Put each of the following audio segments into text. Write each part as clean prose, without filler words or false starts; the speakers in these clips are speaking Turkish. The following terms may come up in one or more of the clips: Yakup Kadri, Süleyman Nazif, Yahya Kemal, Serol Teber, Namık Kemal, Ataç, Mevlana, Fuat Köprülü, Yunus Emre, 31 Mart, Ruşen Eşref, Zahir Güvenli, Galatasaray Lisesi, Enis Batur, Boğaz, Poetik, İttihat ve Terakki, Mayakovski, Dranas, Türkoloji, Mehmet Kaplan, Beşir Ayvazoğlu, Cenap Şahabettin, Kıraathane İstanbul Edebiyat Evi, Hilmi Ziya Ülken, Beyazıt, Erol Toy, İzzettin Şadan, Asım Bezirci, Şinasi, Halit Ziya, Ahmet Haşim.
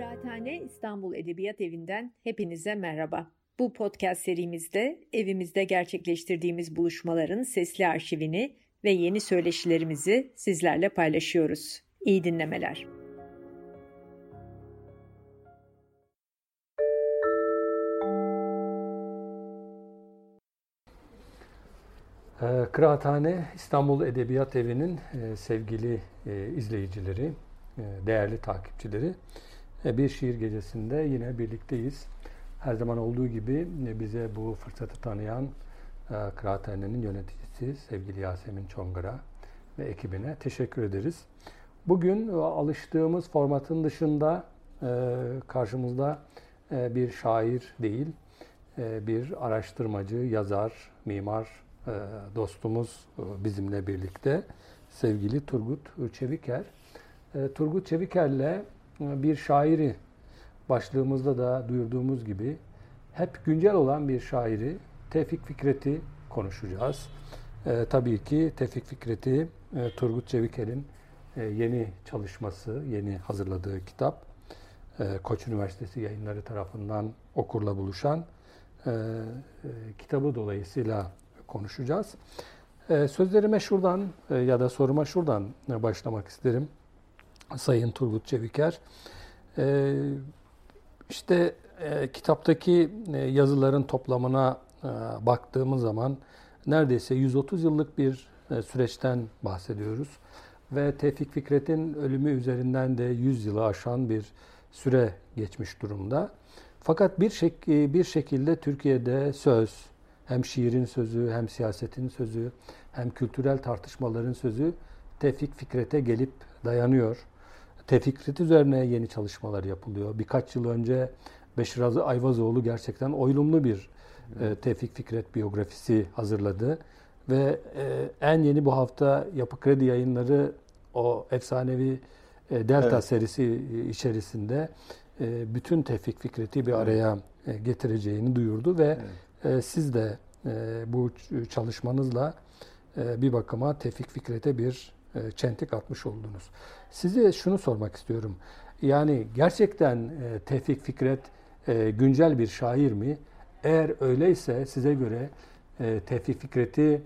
Kıraathane İstanbul Edebiyat Evi'nden hepinize merhaba. Bu podcast serimizde evimizde gerçekleştirdiğimiz buluşmaların sesli arşivini ve yeni söyleşilerimizi sizlerle paylaşıyoruz. İyi dinlemeler. Kıraathane İstanbul Edebiyat Evi'nin sevgili izleyicileri, değerli takipçileri, bir şiir gecesinde yine birlikteyiz. Her zaman olduğu gibi bize bu fırsatı tanıyan Kıraathane'nin yöneticisi sevgili Yasemin Çongar'a ve ekibine teşekkür ederiz. Bugün alıştığımız formatın dışında karşımızda bir şair değil, bir araştırmacı, yazar, mimar dostumuz bizimle birlikte sevgili Turgut Çeviker. Turgut Çeviker'le bir şairi, başlığımızda da duyurduğumuz gibi hep güncel olan bir şairi, Tevfik Fikret'i konuşacağız. Tabii ki Tevfik Fikret'i Turgut Çeviker'in yeni çalışması, yeni hazırladığı kitap, Koç Üniversitesi Yayınları tarafından okurla buluşan kitabı dolayısıyla konuşacağız. Sözlerime şuradan ya da soruma şuradan başlamak isterim. Sayın Turgut Çeviker, işte kitaptaki yazıların toplamına baktığımız zaman neredeyse 130 yıllık bir süreçten bahsediyoruz. Ve Tevfik Fikret'in ölümü üzerinden de 100 yılı aşan bir süre geçmiş durumda. Fakat bir şekilde Türkiye'de söz, hem şiirin sözü, hem siyasetin sözü, hem kültürel tartışmaların sözü Tevfik Fikret'e gelip dayanıyor. Tevfik Fikret üzerine yeni çalışmalar yapılıyor. Birkaç yıl önce Beşir Ayvazoğlu gerçekten oylumlu bir Tevfik Fikret biyografisi hazırladı. Ve en yeni bu hafta Yapı Kredi Yayınları o efsanevi Delta serisi içerisinde bütün Tevfik Fikret'i bir araya getireceğini duyurdu. Ve siz de bu çalışmanızla bir bakıma Tevfik Fikret'e bir çentik atmış oldunuz. Size şunu sormak istiyorum. Yani gerçekten Tevfik Fikret güncel bir şair mi? Eğer öyleyse size göre Tevfik Fikret'i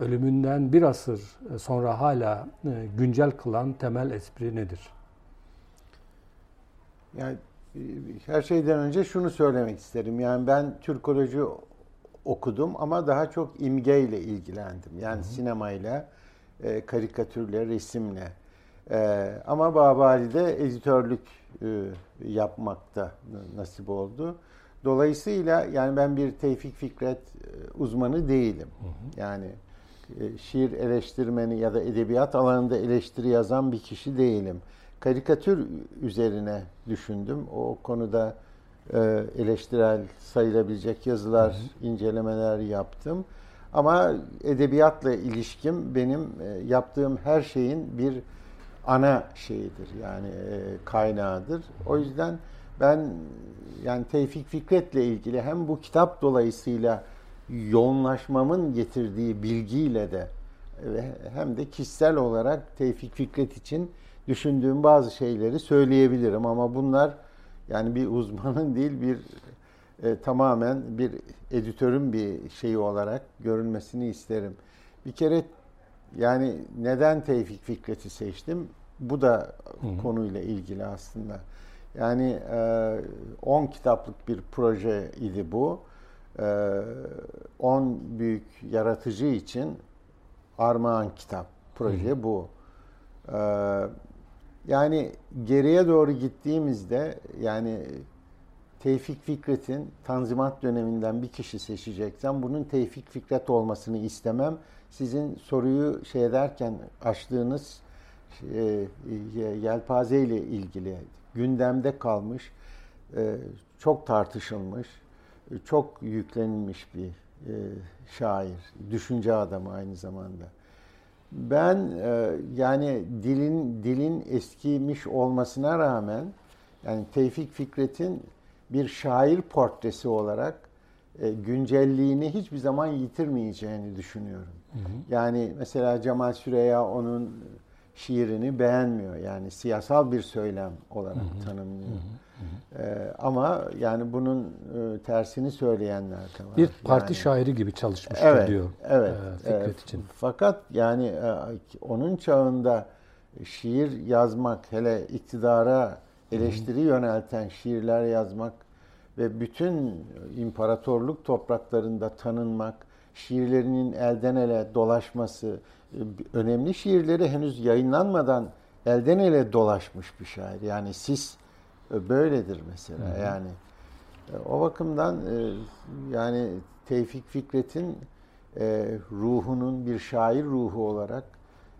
ölümünden bir asır sonra hala güncel kılan temel espri nedir? Yani her şeyden önce şunu söylemek isterim. Yani ben Türkoloji okudum ama daha çok imgeyle ilgilendim. Yani sinemayla, karikatürle, resimle. Ama Babali'de editörlük yapmakta nasip oldu. Dolayısıyla yani ben bir Tevfik Fikret uzmanı değilim. Yani şiir eleştirmeni ya da edebiyat alanında eleştiri yazan bir kişi değilim. Karikatür üzerine düşündüm. O konuda eleştirel sayılabilecek yazılar, incelemeler yaptım. Ama edebiyatla ilişkim benim yaptığım her şeyin bir ana şeyidir. Yani kaynağıdır. O yüzden ben yani Tevfik Fikret'le ilgili hem bu kitap dolayısıyla yoğunlaşmamın getirdiği bilgiyle de hem de kişisel olarak Tevfik Fikret için düşündüğüm bazı şeyleri söyleyebilirim. Ama bunlar yani bir uzmanın değil bir tamamen bir editörün bir şeyi olarak görülmesini isterim. Bir kere yani neden Tevfik Fikret'i seçtim? Bu da konuyla ilgili aslında. Yani 10 kitaplık bir proje idi bu. 10 büyük yaratıcı için armağan kitap proje bu. Yani geriye doğru gittiğimizde yani Tevfik Fikret'in Tanzimat döneminden bir kişi seçeceksem bunun Tevfik Fikret olmasını istemem. Sizin soruyu şey ederken açtığınız yelpaze ile ilgili gündemde kalmış, çok tartışılmış, çok yüklenilmiş bir şair, düşünce adamı aynı zamanda. Ben yani dilin eskimiş olmasına rağmen yani Tevfik Fikret'in bir şair portresi olarak güncelliğini hiçbir zaman yitirmeyeceğini düşünüyorum. Yani mesela Cemal Süreya onun şiirini beğenmiyor. Yani siyasal bir söylem olarak tanımlıyor. Ama yani bunun tersini söyleyenler de var. Bir parti şairi gibi çalışmıştı diyor. Evet. Fikret için. Fakat yani onun çağında şiir yazmak, hele iktidara eleştiri yönelten şiirler yazmak ve bütün imparatorluk topraklarında tanınmak, şiirlerinin elden ele dolaşması, önemli şiirleri henüz yayınlanmadan elden ele dolaşmış bir şair. Yani Sis böyledir mesela. Yani o bakımdan yani Tevfik Fikret'in ruhunun bir şair ruhu olarak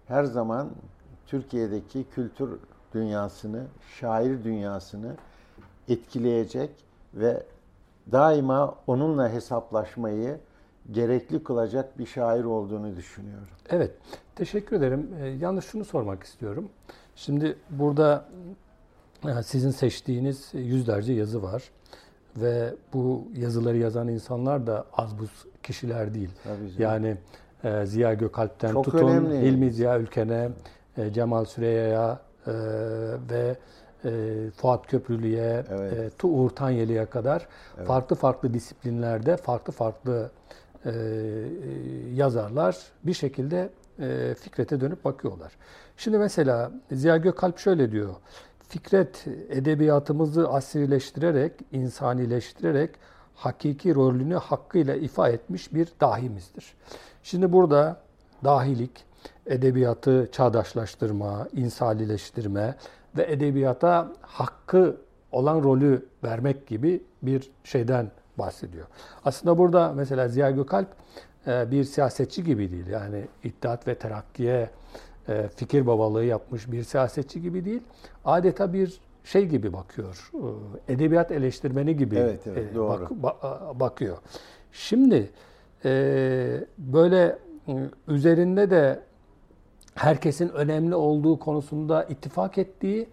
her zaman Türkiye'deki kültür dünyasını, şair dünyasını etkileyecek ve daima onunla hesaplaşmayı gerekli kılacak bir şair olduğunu düşünüyorum. Evet, teşekkür ederim. Yalnız şunu sormak istiyorum. Şimdi burada sizin seçtiğiniz yüzlerce yazı var ve bu yazıları yazan insanlar da az buz kişiler değil. Yani Ziya Gökalp'ten çok tutun, önemli. Hilmi Ziya Ülken'e, Cemal Süreya'ya ve Fuat Köprülü'ye, Uğur Tanyeli'ye kadar farklı farklı disiplinlerde farklı farklı yazarlar bir şekilde Fikret'e dönüp bakıyorlar. Şimdi mesela Ziya Gökalp şöyle diyor: Fikret edebiyatımızı asrileştirerek, insanileştirerek hakiki rolünü hakkıyla ifa etmiş bir dahimizdir. Şimdi burada dahilik, edebiyatı çağdaşlaştırma, insanileştirme ve edebiyata hakkı olan rolü vermek gibi bir şeyden bahsediyor. Aslında burada mesela Ziya Gökalp bir siyasetçi gibi değil. Yani İttihat ve Terakki'ye fikir babalığı yapmış bir siyasetçi gibi değil. Adeta bir şey gibi bakıyor. Edebiyat eleştirmeni gibi bakıyor. Şimdi böyle üzerinde de herkesin önemli olduğu konusunda ittifak ettiği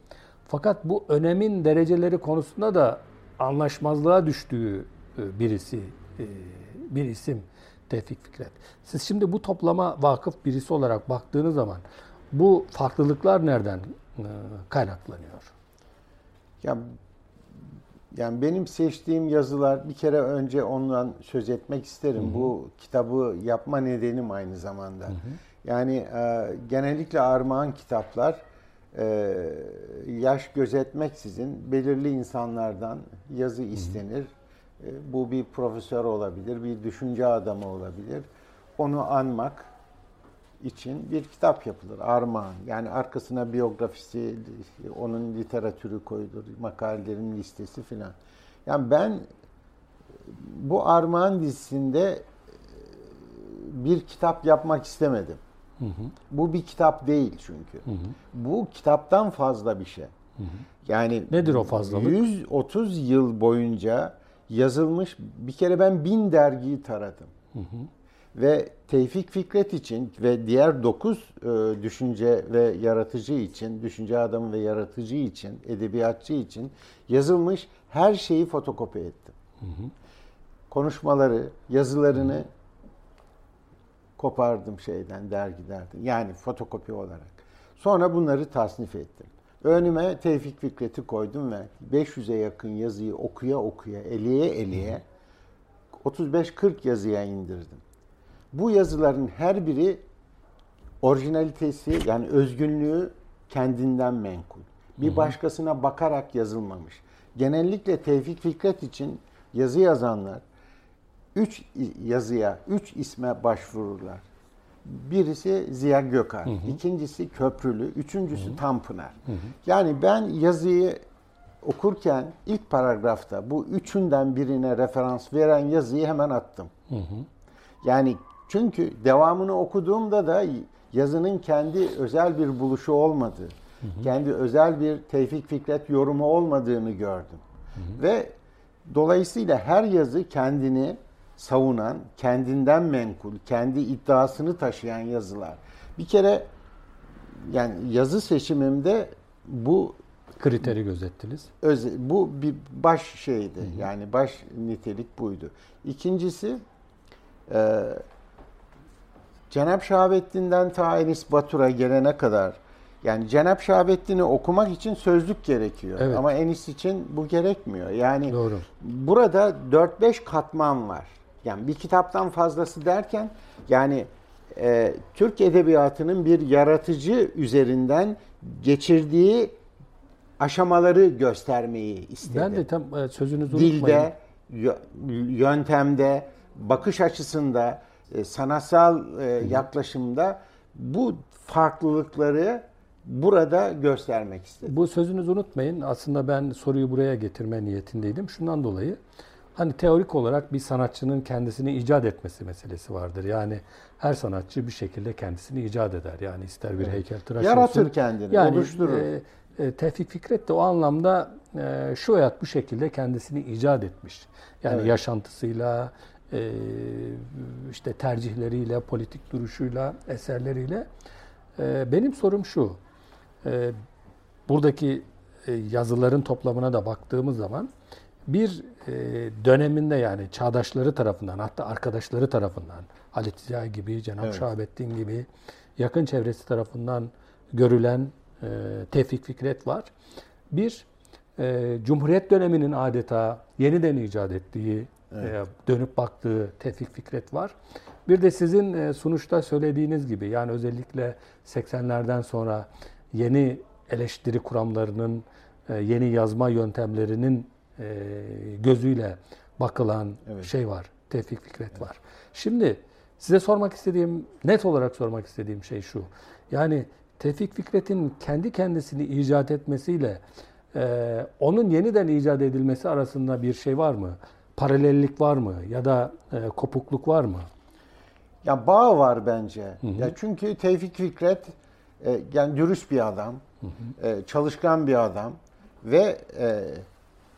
fakat bu önemin dereceleri konusunda da anlaşmazlığa düştüğü bir isim Tevfik Fikret. Siz şimdi bu toplama vakıf birisi olarak baktığınız zaman bu farklılıklar nereden kaynaklanıyor? Yani benim seçtiğim yazılar, bir kere önce ondan söz etmek isterim. Bu kitabı yapma nedenim aynı zamanda. Yani genellikle armağan kitaplar yaş gözetmeksizin belirli insanlardan yazı istenir. Bu bir profesör olabilir, bir düşünce adamı olabilir. Onu anmak için bir kitap yapılır, armağan. Yani arkasına biyografisi, onun literatürü koyulur, makalelerin listesi filan. Yani ben bu armağan dizisinde bir kitap yapmak istemedim. Bu bir kitap değil çünkü. Bu kitaptan fazla bir şey. Yani nedir o fazlalık? 130 yıl boyunca yazılmış, bir kere ben 1000 dergiyi taradım. Ve Tevfik Fikret için ve diğer 9 düşünce ve yaratıcı için, düşünce adamı ve yaratıcı için, edebiyatçı için yazılmış her şeyi fotokopi ettim. Konuşmaları, yazılarını kopardım dergilerden. Yani fotokopi olarak. Sonra bunları tasnif ettim. Önüme Tevfik Fikret'i koydum ve 500'e yakın yazıyı okuya, eleye 35-40 yazıya indirdim. Bu yazıların her biri orijinalitesi, yani özgünlüğü kendinden menkul. Bir başkasına bakarak yazılmamış. Genellikle Tevfik Fikret için yazı yazanlar 3 yazıya, 3 isme başvururlar. Birisi Ziya Gökalp, ikincisi Köprülü, üçüncüsü Tanpınar. Yani ben yazıyı okurken ilk paragrafta bu üçünden birine referans veren yazıyı hemen attım. Yani çünkü devamını okuduğumda da yazının kendi özel bir buluşu olmadığı, kendi özel bir Tevfik Fikret yorumu olmadığını gördüm. Ve dolayısıyla her yazı kendini savunan, kendinden menkul, kendi iddiasını taşıyan yazılar. Bir kere yani yazı seçimimde bu kriteri gözettiniz. Bu bir baş şeydi. Yani baş nitelik buydu. İkincisi Cenap Şahabettin'den ta Enis Batur'a gelene kadar Yani Cenap Şahabettin'i okumak için sözlük gerekiyor. Evet. Ama Enis için bu gerekmiyor. Yani doğru. Burada 4-5 katman var. Yani bir kitaptan fazlası derken yani Türk edebiyatının bir yaratıcı üzerinden geçirdiği aşamaları göstermeyi istedim. Ben de tam sözünüzü unutmayın. Dilde, yöntemde, bakış açısında, sanatsal yaklaşımda bu farklılıkları burada göstermek istedim. Bu sözünüzü unutmayın. Aslında ben soruyu buraya getirme niyetindeydim. Şundan dolayı hani teorik olarak bir sanatçının kendisini icat etmesi meselesi vardır. Yani her sanatçı bir şekilde kendisini icat eder. Yani ister bir heykeltıraş olsun. Yaratır kendini, yani, oluşturur. Tevfik Fikret de o anlamda şu hayat bu şekilde kendisini icat etmiş. Yani evet. Yaşantısıyla, işte tercihleriyle, politik duruşuyla, eserleriyle. Benim sorum şu, buradaki yazıların toplamına da baktığımız zaman bir döneminde yani çağdaşları tarafından, hatta arkadaşları tarafından, Halit Ziya gibi, Cenap evet. Şahabettin gibi yakın çevresi tarafından görülen Tevfik Fikret var. Bir, Cumhuriyet döneminin adeta yeniden icat ettiği, evet. dönüp baktığı Tevfik Fikret var. Bir de sizin sunuşta söylediğiniz gibi yani özellikle 80'lerden sonra yeni eleştiri kuramlarının, yeni yazma yöntemlerinin gözüyle bakılan evet. şey var. Tevfik Fikret evet. var. Şimdi size sormak istediğim, net olarak sormak istediğim şey şu. Yani Tevfik Fikret'in kendi kendisini icat etmesiyle onun yeniden icat edilmesi arasında bir şey var mı? Paralellik var mı? Ya da kopukluk var mı? Ya bağ var bence. Hı hı. Ya çünkü Tevfik Fikret yani dürüst bir adam, hı hı. Çalışkan bir adam ve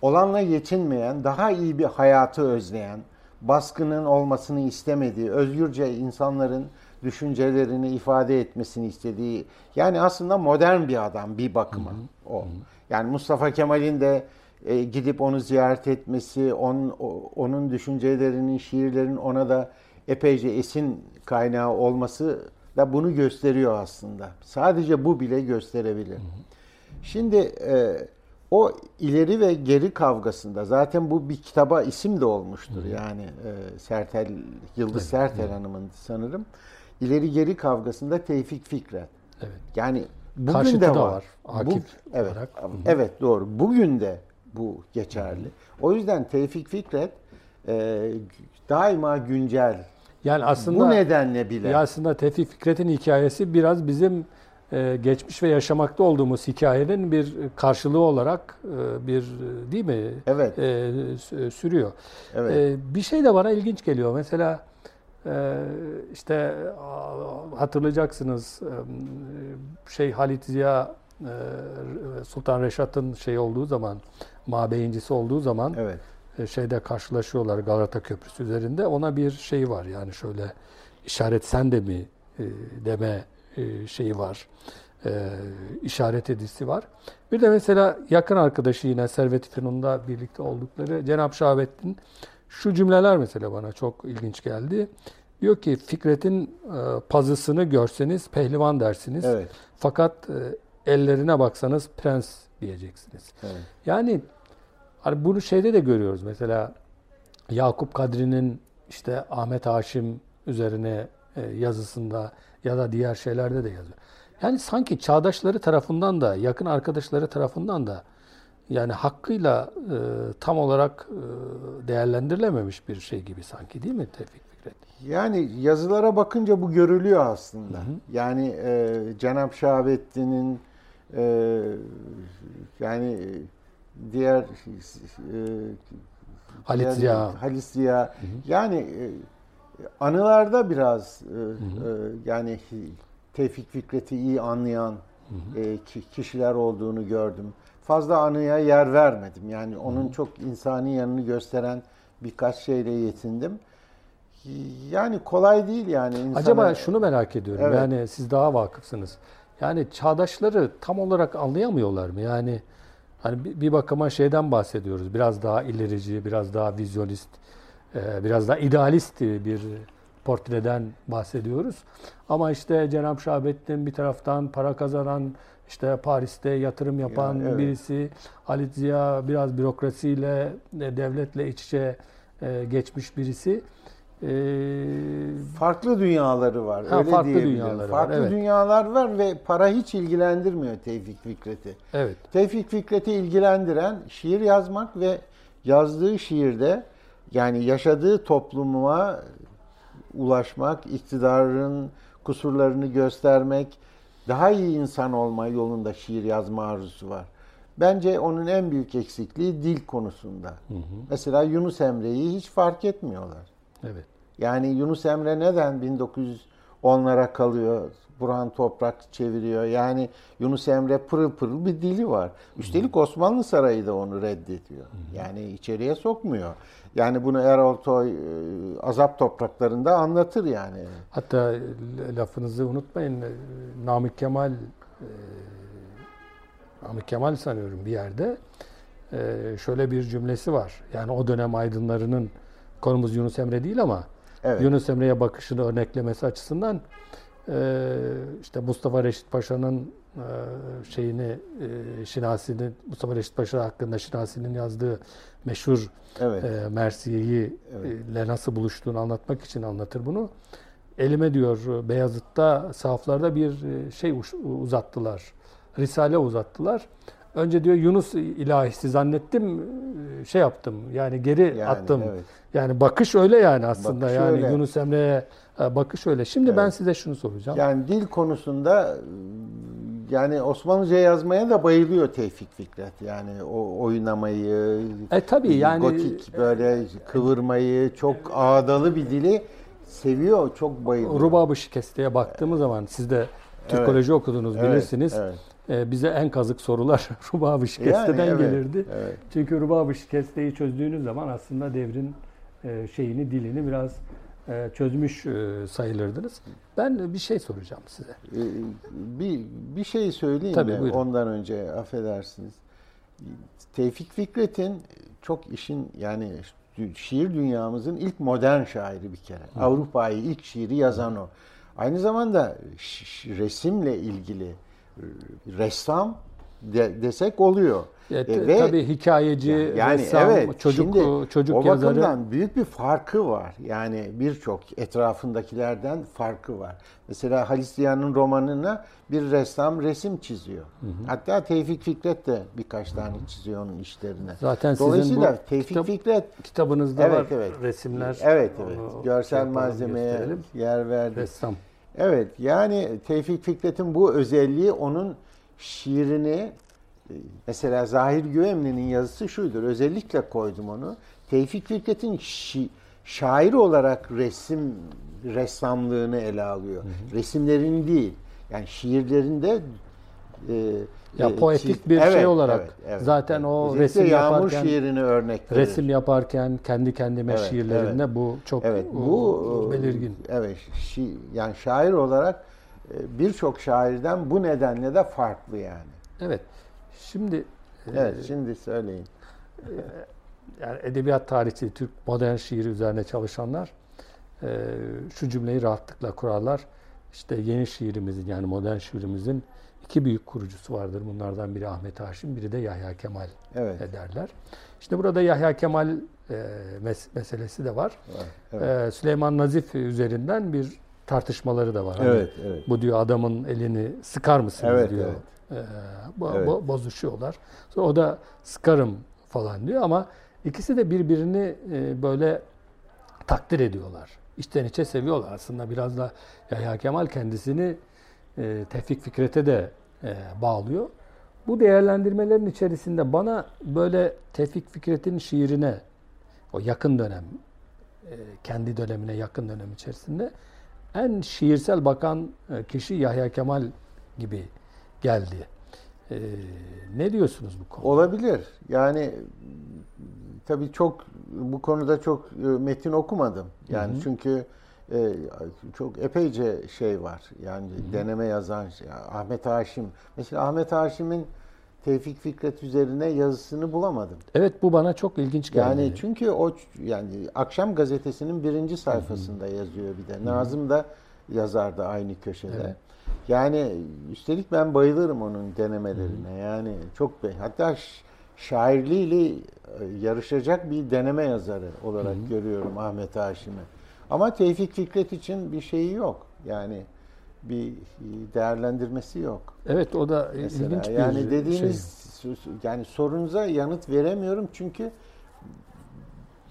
olanla yetinmeyen, daha iyi bir hayatı özleyen, baskının olmasını istemediği, özgürce insanların düşüncelerini ifade etmesini istediği, yani aslında modern bir adam bir bakıma hı hı. o. Hı hı. Yani Mustafa Kemal'in de gidip onu ziyaret etmesi, onun düşüncelerinin, şiirlerinin ona da epeyce esin kaynağı olması da bunu gösteriyor aslında. Sadece bu bile gösterebilir. Şimdi o ileri ve geri kavgasında zaten bu bir kitaba isim de olmuştur. Yani Sertel, Yıldız evet, Sertel evet. Hanım'ın sanırım. İleri geri kavgasında Tevfik Fikret. Evet. Yani bugün karşıtı de var. Akif evet, olarak. Evet doğru. Bugün de bu geçerli. O yüzden Tevfik Fikret daima güncel. Yani aslında bu nedenle bile. Aslında Tevfik Fikret'in hikayesi biraz bizim geçmiş ve yaşamakta olduğumuz hikayenin bir karşılığı olarak bir değil mi? Evet. Sürüyor. Evet. Bir şey de bana ilginç geliyor. Mesela işte hatırlayacaksınız şey Halit Ziya Sultan Reşat'ın şey olduğu zaman, mabeyincisi olduğu zaman evet. Şeyde karşılaşıyorlar Galata Köprüsü üzerinde. Ona bir şey var yani şöyle işaret sen de mi deme şeyi var. İşaret edisi var. Bir de mesela yakın arkadaşı yine Servet-i Fünun'da birlikte oldukları Cenap Şahabettin şu cümleler mesela bana çok ilginç geldi. Diyor ki Fikret'in pazısını görseniz pehlivan dersiniz. Evet. Fakat ellerine baksanız prens diyeceksiniz. Evet. Yani bunu şeyde de görüyoruz. Mesela Yakup Kadri'nin işte Ahmet Haşim üzerine yazısında ya da diğer şeylerde de yazıyor. Yani sanki çağdaşları tarafından da, yakın arkadaşları tarafından da yani hakkıyla tam olarak değerlendirilememiş bir şey gibi sanki değil mi Tevfik Fikret? Yani yazılara bakınca bu görülüyor aslında. Hı hı. Yani Cenap Şahabettin'in yani diğer Halit Ziya hı hı. yani anılarda biraz hı hı. Yani Tevfik Fikret'i iyi anlayan hı hı. Kişiler olduğunu gördüm. Fazla anıya yer vermedim. Yani onun hı. çok insani yanını gösteren birkaç şeyle yetindim. Yani kolay değil yani insana. Acaba şunu merak ediyorum. Evet. Yani siz daha vakıfsınız. Yani çağdaşları tam olarak anlayamıyorlar mı? Yani hani bir bakıma şeyden bahsediyoruz. Biraz daha ilerici, biraz daha vizyonist, biraz daha idealist bir portreden bahsediyoruz. Ama işte Cenap Şahabettin bir taraftan para kazanan, İşte Paris'te yatırım yapan yani, evet, birisi. Halit Ziya biraz bürokrasiyle, devletle iç içe geçmiş birisi. Farklı dünyaları var. Ha, öyle farklı dünyaları farklı var, evet, dünyalar var ve para hiç ilgilendirmiyor Tevfik Fikret'i. Evet. Tevfik Fikret'i ilgilendiren şiir yazmak ve yazdığı şiirde yani yaşadığı topluma ulaşmak, iktidarın kusurlarını göstermek, daha iyi insan olma yolunda şiir yazma arzusu var. Bence onun en büyük eksikliği dil konusunda. Hı hı. Mesela Yunus Emre'yi hiç fark etmiyorlar. Evet. Yani Yunus Emre neden 1910'lara kalıyor? Burhan Toprak çeviriyor. Yani Yunus Emre pırıl pırıl bir dili var. Üstelik Osmanlı Sarayı da onu reddediyor. Yani içeriye sokmuyor. Yani bunu Erol Toy Azap Toprakları'nda anlatır yani. Hatta lafınızı unutmayın. Namık Kemal sanıyorum bir yerde şöyle bir cümlesi var. Yani o dönem aydınlarının, konumuz Yunus Emre değil ama evet, Yunus Emre'ye bakışını örneklemesi açısından işte Mustafa Reşit Paşa'nın Şinasi'ni, Mustafa Reşit Paşa hakkında Şinasi'nin yazdığı meşhur, evet, Mersiye'yi, evet, le nasıl buluştuğunu anlatmak için anlatır bunu. Elime diyor Beyazıt'ta sahaflarda bir şey uzattılar. Risale uzattılar. Önce diyor Yunus ilahisi zannettim, şey yaptım yani geri attım. Evet. Yani bakış öyle yani aslında bakış yani öyle. Yunus Emre'ye bakış öyle. Şimdi evet, ben size şunu soracağım. Yani dil konusunda yani Osmanlıca yazmaya da bayılıyor Tevfik Fikret. Yani o oynamayı, tabii yani, gotik böyle kıvırmayı, çok ağdalı bir dili seviyor, çok bayılıyor. Rubab-ı Şikeste'ye baktığımız zaman siz de Türkoloji, evet, okudunuz, evet, bilirsiniz. Evet. Bize en kazık sorular Rubab-ı Şikeste'den yani, evet, gelirdi. Evet. Çünkü Rubab-ı Şikeste'yi çözdüğünüz zaman aslında devrin şeyini, dilini biraz çözmüş sayılırdınız. Ben bir şey soracağım size. Bir şey söyleyeyim. Tabii, mi? Ondan önce affedersiniz. Tevfik Fikret'in çok işin yani şiir dünyamızın ilk modern şairi bir kere. Hı. Avrupa'yı ilk şiiri yazan o. Aynı zamanda resimle ilgili ressam desek oluyor. Ve tabii hikayeci, yani ressam, evet, çocuk yazarı. O bakımdan büyük bir farkı var. Yani birçok etrafındakilerden farkı var. Mesela Halit Ziya'nın romanına bir ressam resim çiziyor. Hı hı. Hatta Tevfik Fikret de birkaç tane çiziyor onun işlerine. Zaten dolayısıyla sizin Tevfik Fikret kitabınızda, evet, var, evet, resimler. Evet. Görsel malzemeye gösterelim, yer verdi. Ressam. Evet, yani Tevfik Fikret'in bu özelliği onun şiirini, mesela Zahir Güvenli'nin yazısı şuydur, özellikle koydum onu. Tevfik Fikret'in şair olarak ressamlığını ele alıyor. Hı hı. Resimlerin değil, yani şiirlerinde poetik bir şey olarak. Evet. Zaten o özellikle resim yaparken, şiirini örnek verir. Resim yaparken kendi kendime şiirlerinde bu çok bu belirgin. Evet. Yani şair olarak birçok şairden bu nedenle de farklı yani. Evet. Şimdi söyleyin. Yani edebiyat tarihçi, Türk modern şiiri üzerine çalışanlar şu cümleyi rahatlıkla kurarlar. İşte yeni şiirimizin yani modern şiirimizin 2 büyük kurucusu vardır. Bunlardan biri Ahmet Haşim, biri de Yahya Kemal, evet, derler. İşte burada Yahya Kemal meselesi de var. Evet. Süleyman Nazif üzerinden bir tartışmaları da var. Evet, hani, evet. Bu diyor adamın elini sıkar mısınız, evet, diyor. Evet. Bozuşuyorlar. Sonra o da sıkarım falan diyor ama ikisi de birbirini böyle takdir ediyorlar. İçten içe seviyorlar. Aslında biraz da Yahya Kemal kendisini Tevfik Fikret'e de bağlıyor. Bu değerlendirmelerin içerisinde bana böyle Tevfik Fikret'in şiirine, o yakın dönem, kendi dönemine yakın dönem içerisinde en şiirsel bakan kişi Yahya Kemal gibi geldi. Ne diyorsunuz bu konuda? Olabilir. Yani tabii bu konuda çok metin okumadım. Yani, hı-hı, çünkü çok epeyce şey var. Yani, hı-hı, deneme yazan şey. Ahmet Haşim. Mesela Ahmet Haşim'in Tevfik Fikret üzerine yazısını bulamadım. Evet, bu bana çok ilginç geldi. Yani çünkü o yani Akşam Gazetesi'nin 1. sayfasında, hı-hı, yazıyor bir de. Hı-hı. Nazım da yazardı aynı köşede. Evet. Yani üstelik ben bayılırım onun denemelerine. Yani çok hatta şairliğiyle yarışacak bir deneme yazarı olarak görüyorum Ahmet Haşim'i. Ama Tevfik Fikret için bir şeyi yok. Yani bir değerlendirmesi yok. Evet, o da mesela ilginç bir yani dediğiniz şey. Yani sorunuza yanıt veremiyorum çünkü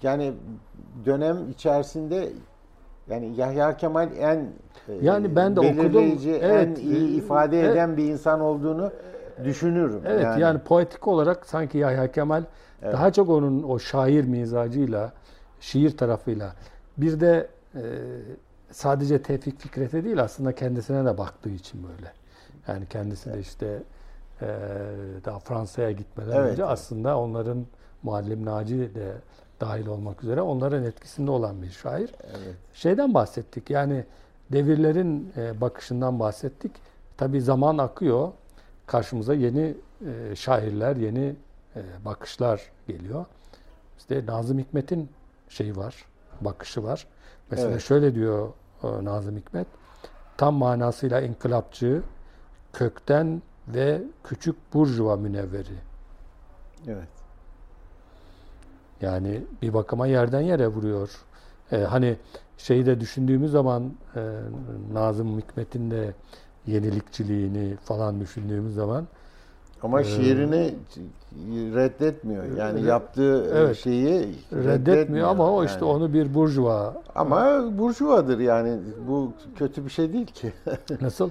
yani dönem içerisinde yani Yahya Kemal en yani ben de belirleyici, okudum. Evet, en iyi ifade eden bir insan olduğunu düşünürüm. Evet, yani poetik olarak sanki Yahya Kemal daha çok onun o şair mizacıyla, şiir tarafıyla, bir de sadece Tevfik Fikret'e değil aslında kendisine de baktığı için böyle. Yani kendisi de işte daha Fransa'ya gitmeden önce aslında onların Muallim Naci de dahil olmak üzere onların etkisinde olan bir şair. Evet. Şeyden bahsettik yani devirlerin bakışından bahsettik. Tabii zaman akıyor. Karşımıza yeni şairler, yeni bakışlar geliyor. İşte Nazım Hikmet'in şeyi var, bakışı var. Mesela şöyle diyor Nazım Hikmet, tam manasıyla inkılapçı, kökten ve küçük burjuva münevveri. Evet. Yani bir bakıma yerden yere vuruyor. Hani şeyi de düşündüğümüz zaman Nazım Hikmet'in de yenilikçiliğini falan düşündüğümüz zaman. Ama şiirini reddetmiyor. Yani yaptığı şeyi reddetmiyor ama o işte onu bir burjuva. Ama burjuvadır yani. Bu kötü bir şey değil ki. Nasıl?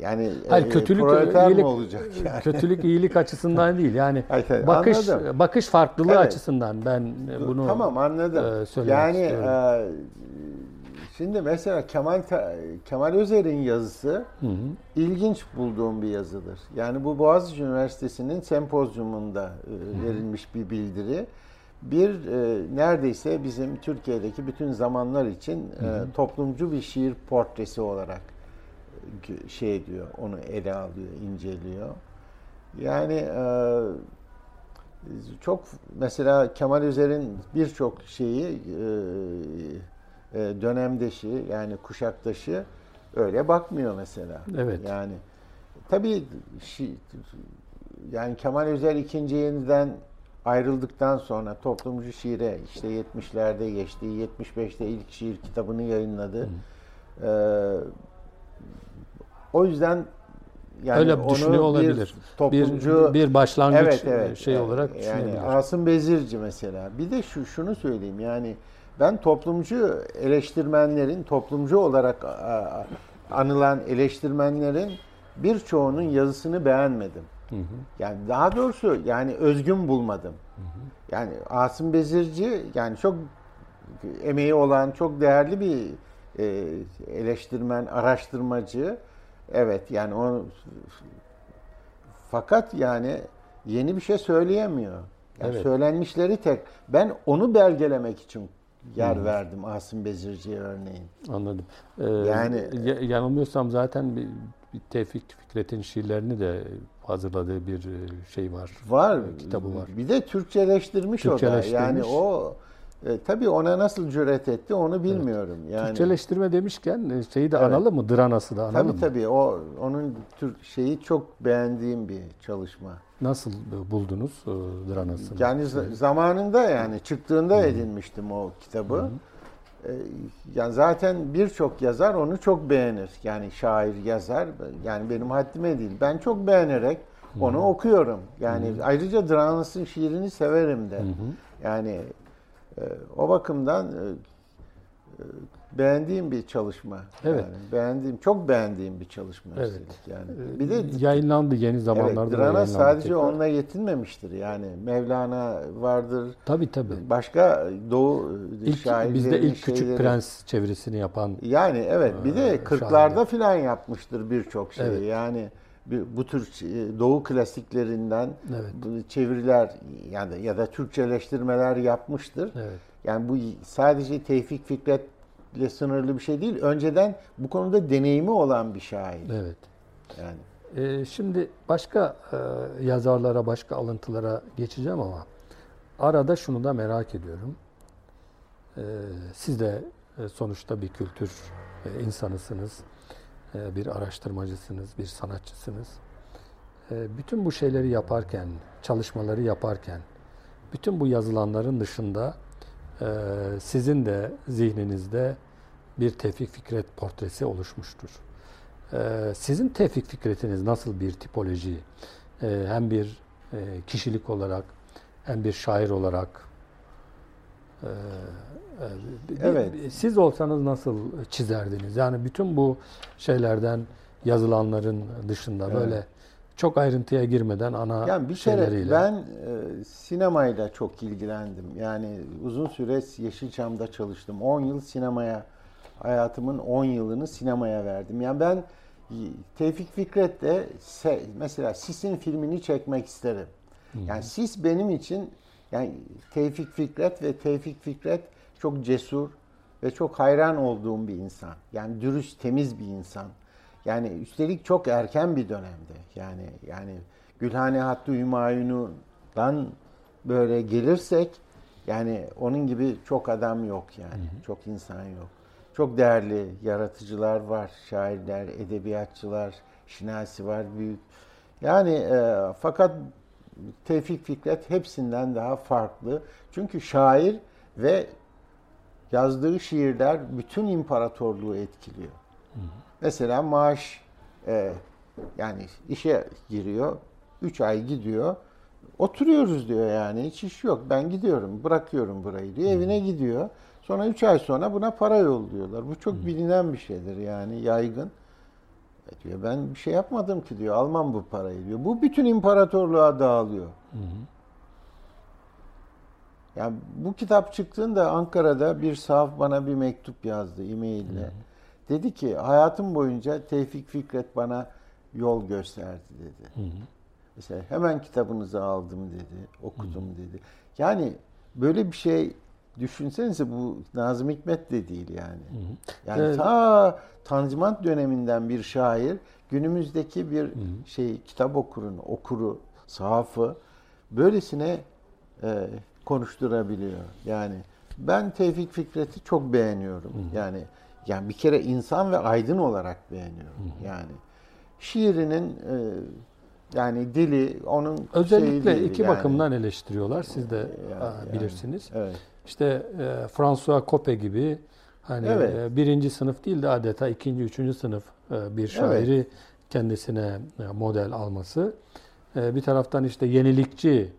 Yani kötülük proleter mi olacak yani? Kötülük iyilik açısından değil. Yani bakış anladım. Bakış farklılığı açısından ben bunu söylemek istiyorum. Yani şimdi mesela Kemal Özer'in yazısı ilginç bulduğum bir yazıdır. Yani bu Boğaz Üniversitesi'nin sempozyumunda verilmiş bir bildiri. Bir neredeyse bizim Türkiye'deki bütün zamanlar için toplumcu bir şiir portresi olarak şey diyor, onu ele alıyor, inceliyor. Yani çok mesela Kemal Özer'in birçok şeyi dönemdeşi yani kuşaktaşı öyle bakmıyor mesela. Evet. Yani tabii yani Kemal Özer ikinci yeniden ayrıldıktan sonra toplumcu şiire işte 70'lerde geçti. 75'te ilk şiir kitabını yayınladı. O yüzden yani öyle onu düşünüyor olabilir. Toplumcu bir başlangıç şey olarak düşünebilir. Yani Asım Bezirci mesela. Bir de şunu söyleyeyim yani ben toplumcu eleştirmenlerin, toplumcu olarak anılan eleştirmenlerin birçoğunun yazısını beğenmedim. Yani daha doğrusu yani özgün bulmadım. Yani Asım Bezirci yani çok emeği olan, çok değerli bir eleştirmen, araştırmacı. Evet yani o fakat yani yeni bir şey söyleyemiyor. Yani söylenmişleri ben onu belgelemek için yer verdim Asım Bezirci'ye örneğin. Anladım. Yani yanılmıyorsam zaten bir Tevfik Fikret'in şiirlerini de hazırladığı bir şey var. Var. Kitabı var. Bir de Türkçeleştirmiş o da. Yani o tabii ona nasıl cüret etti onu bilmiyorum. Evet. Yani Türkçeleştirme demişken şeyi de analım mı? Dranas'ı da analım mı? Tabii onun şeyi çok beğendiğim bir çalışma. Nasıl buldunuz Dranas'ını? Yani zamanında yani çıktığında edinmiştim o kitabı. Yani zaten birçok yazar onu çok beğenir. Yani şair, yazar yani benim haddime değil. Ben çok beğenerek onu okuyorum. Yani ayrıca Dranas'ın şiirini severim de. Yani o bakımdan beğendiğim bir çalışma. Evet. Yani çok beğendiğim bir çalışma. Evet. Yani. Bir de yayınlandı yeni zamanlarda. Evet, Dranas sadece onunla yetinmemiştir. Yani Mevlana vardır. Tabii. Başka Doğu şairleri. Bizde ilk Küçük Prens çevirisini yapan. Yani evet. Bir de 40'larda filan yapmıştır birçok şeyi. Evet. Yani bu tür Doğu klasiklerinden çeviriler yani ya da Türkçeleştirmeler yapmıştır. Evet. Yani bu sadece Tevfik Fikret'le sınırlı bir şey değil. Önceden bu konuda deneyimi olan bir şair. Evet. Yani şimdi başka yazarlara, başka alıntılara geçeceğim ama arada şunu da merak ediyorum. Siz de sonuçta bir kültür insanısınız. bir araştırmacısınız, bir sanatçısınız. Bütün bu şeyleri yaparken, çalışmaları yaparken, bütün bu yazılanların dışında sizin de zihninizde bir Tevfik Fikret portresi oluşmuştur. Sizin Tevfik Fikret'iniz nasıl bir tipoloji? Hem bir kişilik olarak, hem bir şair olarak. Evet. Siz olsanız nasıl çizerdiniz? Yani bütün bu şeylerden, yazılanların dışında böyle çok ayrıntıya girmeden ana yani bir şeyleriyle. Ben sinemayla çok ilgilendim. Yani uzun süre Yeşilçam'da çalıştım. 10 yıl sinemaya, hayatımın 10 yılını sinemaya verdim. Yani ben Tevfik Fikret de mesela Sis'in filmini çekmek isterim. Yani Sis benim için, yani Tevfik Fikret ve Tevfik Fikret çok cesur ve çok hayran olduğum bir insan. Yani dürüst, temiz bir insan. Yani üstelik çok erken bir dönemde. Yani Gülhane Hattı Hümayun'dan böyle gelirsek, yani onun gibi çok adam yok yani. Çok insan yok. Çok değerli yaratıcılar var. Şairler, edebiyatçılar, Şinasi var büyük. Yani fakat Tevfik Fikret hepsinden daha farklı. Çünkü şair ve yazdığı şiirler bütün imparatorluğu etkiliyor. Mesela Maaş, yani işe giriyor, 3 ay gidiyor, oturuyoruz diyor yani, hiç iş yok, ben gidiyorum, bırakıyorum burayı diyor, evine gidiyor. Sonra 3 ay sonra buna para yolluyorlar. Bu çok bilinen bir şeydir yani, yaygın. Diyor ben bir şey yapmadım ki diyor, almam bu parayı diyor. Bu bütün imparatorluğa dağılıyor. Yani bu kitap çıktığında Ankara'da bir sahaf bana bir mektup yazdı, e-maille. Dedi ki hayatım boyunca Tevfik Fikret bana yol gösterdi dedi. Mesela hemen kitabınızı aldım dedi, okudum dedi. Yani böyle bir şey düşünsenize, bu Nazım Hikmet de değil yani. Yani ta Tanzimat döneminden bir şair, günümüzdeki bir kitap okuru, sahafı böylesine konuşturabiliyor. Yani ben Tevfik Fikret'i çok beğeniyorum. Yani bir kere insan ve aydın olarak beğeniyorum. Yani şiirinin yani dili, onun özellikle şeyi, iki bakımdan eleştiriyorlar. Siz de bilirsiniz. Evet. İşte François Coppe gibi hani birinci sınıf değil de adeta ikinci, üçüncü sınıf bir şairi kendisine model alması. Bir taraftan işte yenilikçi,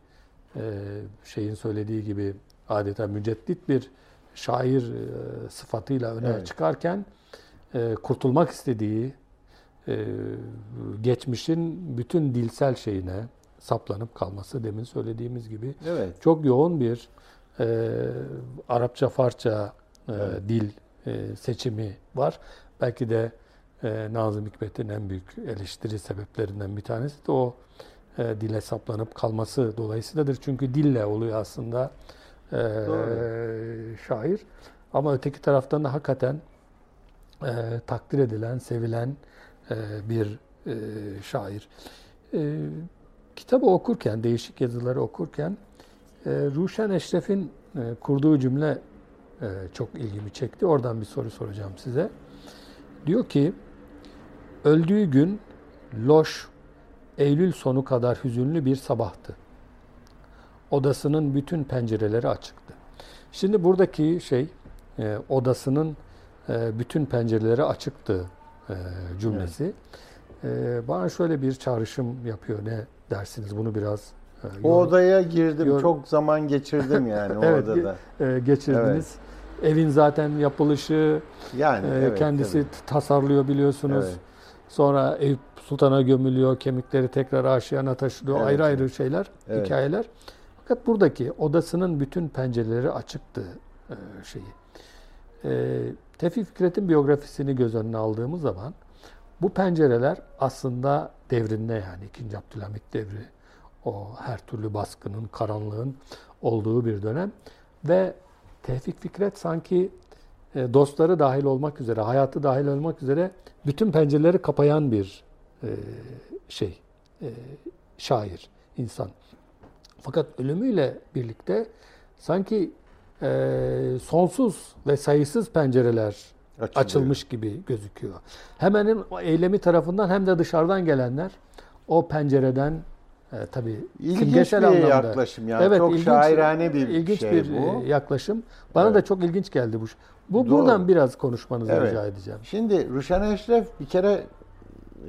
şeyin söylediği gibi adeta müceddit bir şair sıfatıyla öne çıkarken kurtulmak istediği geçmişin bütün dilsel şeyine saplanıp kalması, demin söylediğimiz gibi çok yoğun bir Arapça, Farsça dil seçimi var. Belki de Nazım Hikmet'in en büyük eleştiri sebeplerinden bir tanesi de o dile saplanıp kalması dolayısıyladır. Çünkü dille oluyor aslında şair. Ama öteki taraftan da hakikaten takdir edilen, sevilen bir şair. Kitabı okurken, değişik yazıları okurken Ruşen Eşref'in kurduğu cümle çok ilgimi çekti. Oradan bir soru soracağım size. Diyor ki, öldüğü gün loş, Eylül sonu kadar hüzünlü bir sabahtı. Odasının bütün pencereleri açıktı. Şimdi buradaki odasının bütün pencereleri açıktı cümlesi. Bana şöyle bir çağrışım yapıyor. Ne dersiniz? Bunu biraz o odaya girdim. Çok zaman geçirdim yani o odada. Geçirdiniz. Evet. Evin zaten yapılışı, yani kendisi tasarlıyor biliyorsunuz. Sonra Eyüp Sultan'a gömülüyor, kemikleri tekrar Aşiyan'a taşınıyor. Ayrı şeyler, hikayeler. Fakat buradaki odasının bütün pencereleri açıktı şeyi. Tevfik Fikret'in biyografisini göz önüne aldığımız zaman bu pencereler aslında devrinde, yani 2. Abdülhamit devri, o her türlü baskının, karanlığın olduğu bir dönem ve Tevfik Fikret sanki dostları dahil olmak üzere, hayatı dahil olmak üzere bütün pencereleri kapayan bir şair, insan. Fakat ölümüyle birlikte sanki sonsuz ve sayısız pencereler açılmış gibi gözüküyor. Hemenin eylemi tarafından hem de dışarıdan gelenler o pencereden tabii ilginç bir anlamda yaklaşım yani. Evet, çok ilginç, şairane bir ilginç şey bir bu. Yaklaşım. Bana da çok ilginç geldi bu. Bu buradan biraz konuşmanızı rica edeceğim. Şimdi Ruşen Eşref bir kere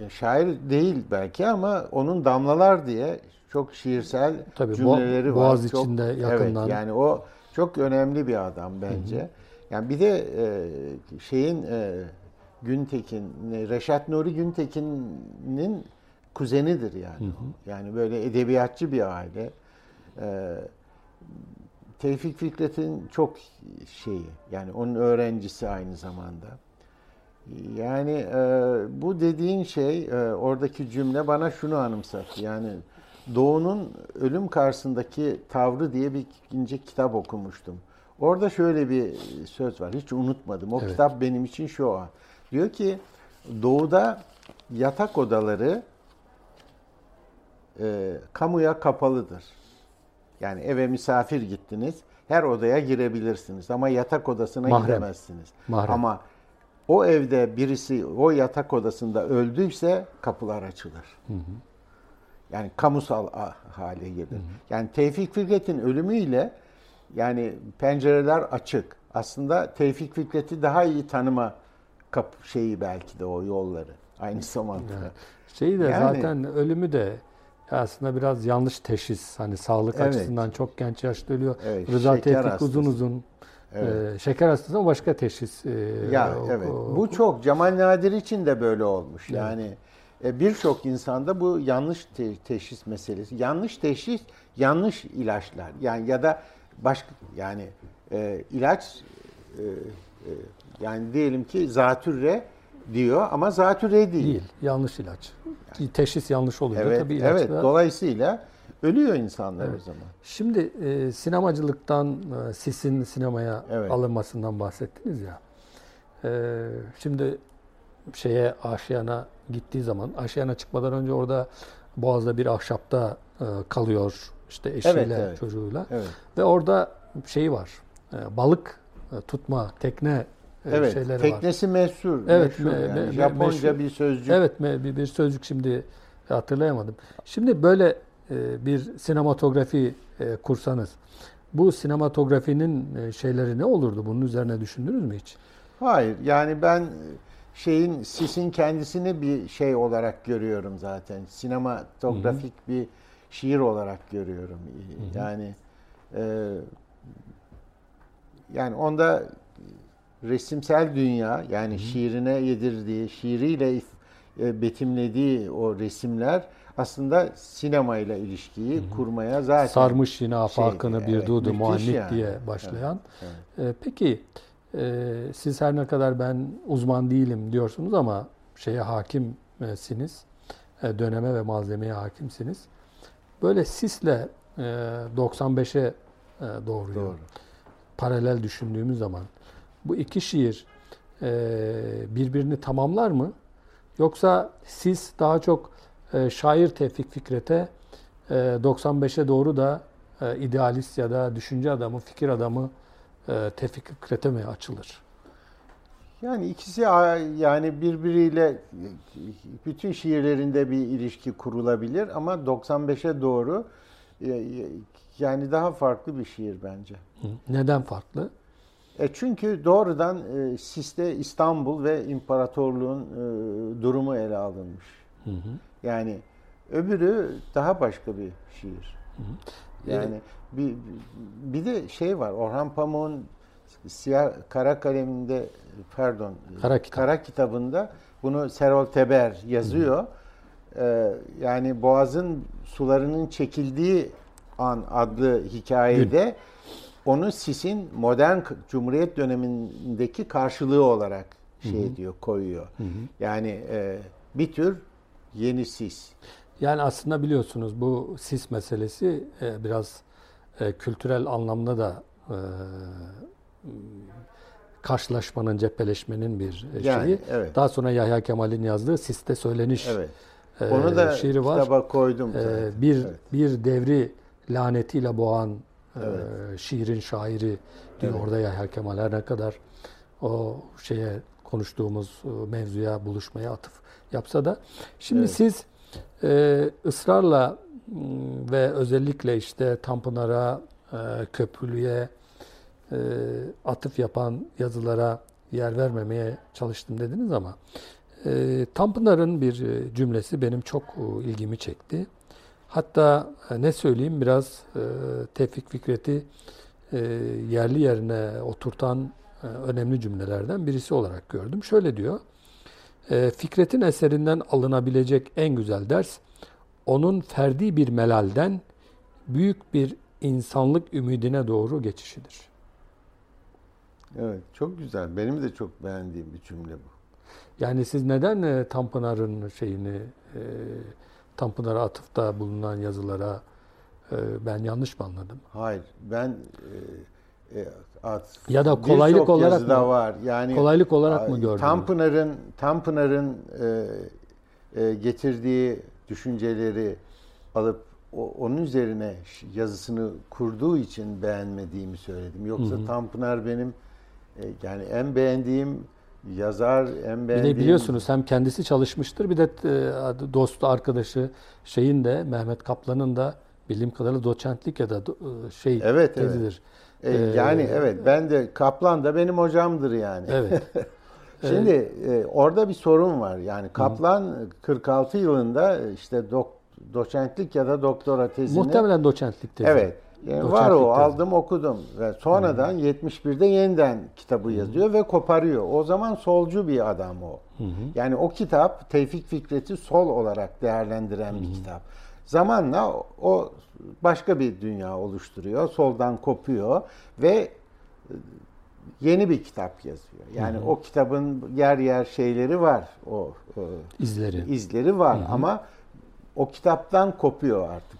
şair değil belki ama onun Damlalar diye çok şiirsel cümleleri Boğaz var. Çok, içinde yakından. Evet, yani o çok önemli bir adam bence. Hı-hı. Yani bir de Reşat Nuri Güntekin'in kuzenidir yani. Hı hı. Yani böyle edebiyatçı bir aile. Tevfik Fikret'in çok şeyi, yani onun öğrencisi aynı zamanda. Yani bu dediğin şey, oradaki cümle bana şunu anımsattı. Yani Doğu'nun Ölüm Karşısındaki Tavrı diye bir ikinci kitap okumuştum. Orada şöyle bir söz var, hiç unutmadım. O kitap benim için şu an. Diyor ki, Doğu'da yatak odaları kamuya kapalıdır. Yani eve misafir gittiniz, her odaya girebilirsiniz ama yatak odasına giremezsiniz. Mahrem. Ama o evde birisi, o yatak odasında öldüyse kapılar açılır. Hı hı. Yani kamusal hale gelir. Hı hı. Yani Tevfik Fikret'in ölümüyle yani pencereler açık. Aslında Tevfik Fikret'i daha iyi tanıma şeyi belki de o yolları. Aynı zamanda. Evet. Zaten ölümü de aslında biraz yanlış teşhis. Hani sağlık açısından çok genç yaşta ölüyor. Evet, Rıza Tevfik uzun şeker hastası ama başka teşhis. Bu çok. Cemal Nadir için de böyle olmuş. Yani birçok insanda bu yanlış teşhis meselesi. Yanlış teşhis, yanlış ilaçlar. Yani ya da başka yani ilaç yani diyelim ki zatürre diyor ama zatürre değil. Yanlış ilaç. Yani. Teşhis yanlış oluyor. Evet, tabii ilaçla... Dolayısıyla ölüyor insanlar o zaman. Şimdi sinemacılıktan, sisin sinemaya alınmasından bahsettiniz ya. Şimdi Aşiyan'a gittiği zaman, Aşiyan'a çıkmadan önce orada Boğaz'da bir ahşapta kalıyor. İşte eşiyle, çocuğuyla. Evet. Ve orada var. Balık tutma, tekne şeyleri var. Teknesi meşhur. Evet. Yani Japonca meşhur. Bir sözcük. Evet, bir sözcük şimdi hatırlayamadım. Şimdi böyle bir sinematografi kursanız, bu sinematografinin şeyleri ne olurdu? Bunun üzerine düşündünüz mü hiç? Hayır. Yani ben sisin kendisini bir şey olarak görüyorum zaten. Sinematografik bir şiir olarak görüyorum. Yani yani onda resimsel dünya, yani şiirine yedirdiği, şiiriyle betimlediği o resimler aslında sinemayla ilişkiyi kurmaya zaten... Sarmış yine afakını bir dudu muannik diye başlayan. Evet. Peki siz her ne kadar ben uzman değilim diyorsunuz ama hakimsiniz. Döneme ve malzemeye hakimsiniz. Böyle sisle 95'e doğru paralel düşündüğümüz zaman bu iki şiir birbirini tamamlar mı? Yoksa sis daha çok şair Tevfik Fikret'e 95'e doğru da idealist ya da düşünce adamı, fikir adamı Tevfik Fikret'e mi açılır? Yani ikisi yani birbiriyle bütün şiirlerinde bir ilişki kurulabilir ama 95'e doğru yani daha farklı bir şiir bence. Neden farklı? Çünkü doğrudan siste İstanbul ve imparatorluğun durumu ele alınmış. Hı hı. Yani öbürü daha başka bir şiir. Hı hı. Yani bir de var, Orhan Pamuk'un Siyah Kara Kalem'inde, pardon, Kara Kitabı'nda bunu Serol Teber yazıyor. Yani Boğaz'ın sularının çekildiği an adlı hikayede onu sisin modern Cumhuriyet dönemindeki karşılığı olarak diyor, koyuyor. Hı hı. Yani bir tür yeni sis. Yani aslında biliyorsunuz bu sis meselesi biraz kültürel anlamda da karşılaşmanın, cepheleşmenin bir şeyi. Yani, daha sonra Yahya Kemal'in yazdığı Siste Söyleniş onu da şiiri var. Kitaba koydum. Bir devri lanetiyle boğan şiirin şairi diyor orada Yahya Kemal. Her ne kadar o konuştuğumuz mevzuya, buluşmaya atıf yapsa da. Şimdi evet, siz ısrarla ve özellikle işte Tanpınar'a, Köprülü'ye atıf yapan yazılara yer vermemeye çalıştım dediniz ama Tanpınar'ın bir cümlesi benim çok ilgimi çekti. Hatta ne söyleyeyim, biraz Tevfik Fikret'i yerli yerine oturtan önemli cümlelerden birisi olarak gördüm. Şöyle diyor: Fikret'in eserinden alınabilecek en güzel ders, onun ferdi bir melalden büyük bir insanlık ümidine doğru geçişidir. Evet, çok güzel. Benim de çok beğendiğim bir cümle bu. Yani siz neden Tanpınar'ın şeyini, Tanpınar'a atıfta bulunan yazılara, ben yanlış mı anladım? Hayır, ben ya da kolaylık olarak mı var? Yani kolaylık olarak mı gördünüz? Tanpınar'ın getirdiği düşünceleri alıp onun üzerine yazısını kurduğu için beğenmediğimi söyledim. Yoksa hı-hı, Tanpınar benim yani en beğendiğim yazar, en beğendiğim... Bir de biliyorsunuz hem kendisi çalışmıştır, bir de dostu, arkadaşı şeyin de, Mehmet Kaplan'ın da bildiğim kadarıyla doçentlik ya da şey, evet, tezidir. Evet. Yani evet, ben de, Kaplan da benim hocamdır yani. Evet. Şimdi orada bir sorun var. Yani Kaplan, hı-hı, 46 yılında işte doçentlik ya da doktora tezini... Muhtemelen doçentlik tezi. Evet. Yani doçentlik var o. Tezi. Aldım, okudum. Ve sonradan, hı-hı, 71'de yeniden kitabı, hı-hı, yazıyor ve koparıyor. O zaman solcu bir adam o. Hı-hı. Yani o kitap Tevfik Fikret'i sol olarak değerlendiren, hı-hı, bir kitap. Zamanla o başka bir dünya oluşturuyor. Soldan kopuyor ve yeni bir kitap yazıyor. Yani, hı-hı, o kitabın yer yer şeyleri var. O izleri var, hı-hı, ama o kitaptan kopuyor artık.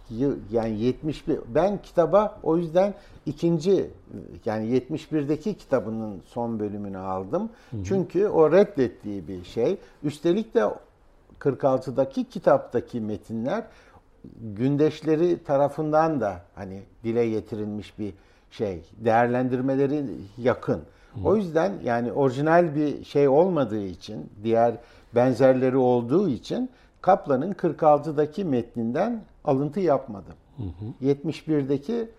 Yani 71, ben kitaba o yüzden ikinci, yani 71'deki kitabının son bölümünü aldım. Hı-hı. Çünkü o reddettiği bir şey. Üstelik de 46'daki kitaptaki metinler gündeşleri tarafından da hani dile getirilmiş bir şey. Değerlendirmeleri yakın. Hı-hı. O yüzden yani orijinal bir şey olmadığı için, diğer benzerleri olduğu için Kaplan'ın 46'daki metninden alıntı yapmadım. Hı hı. 71'deki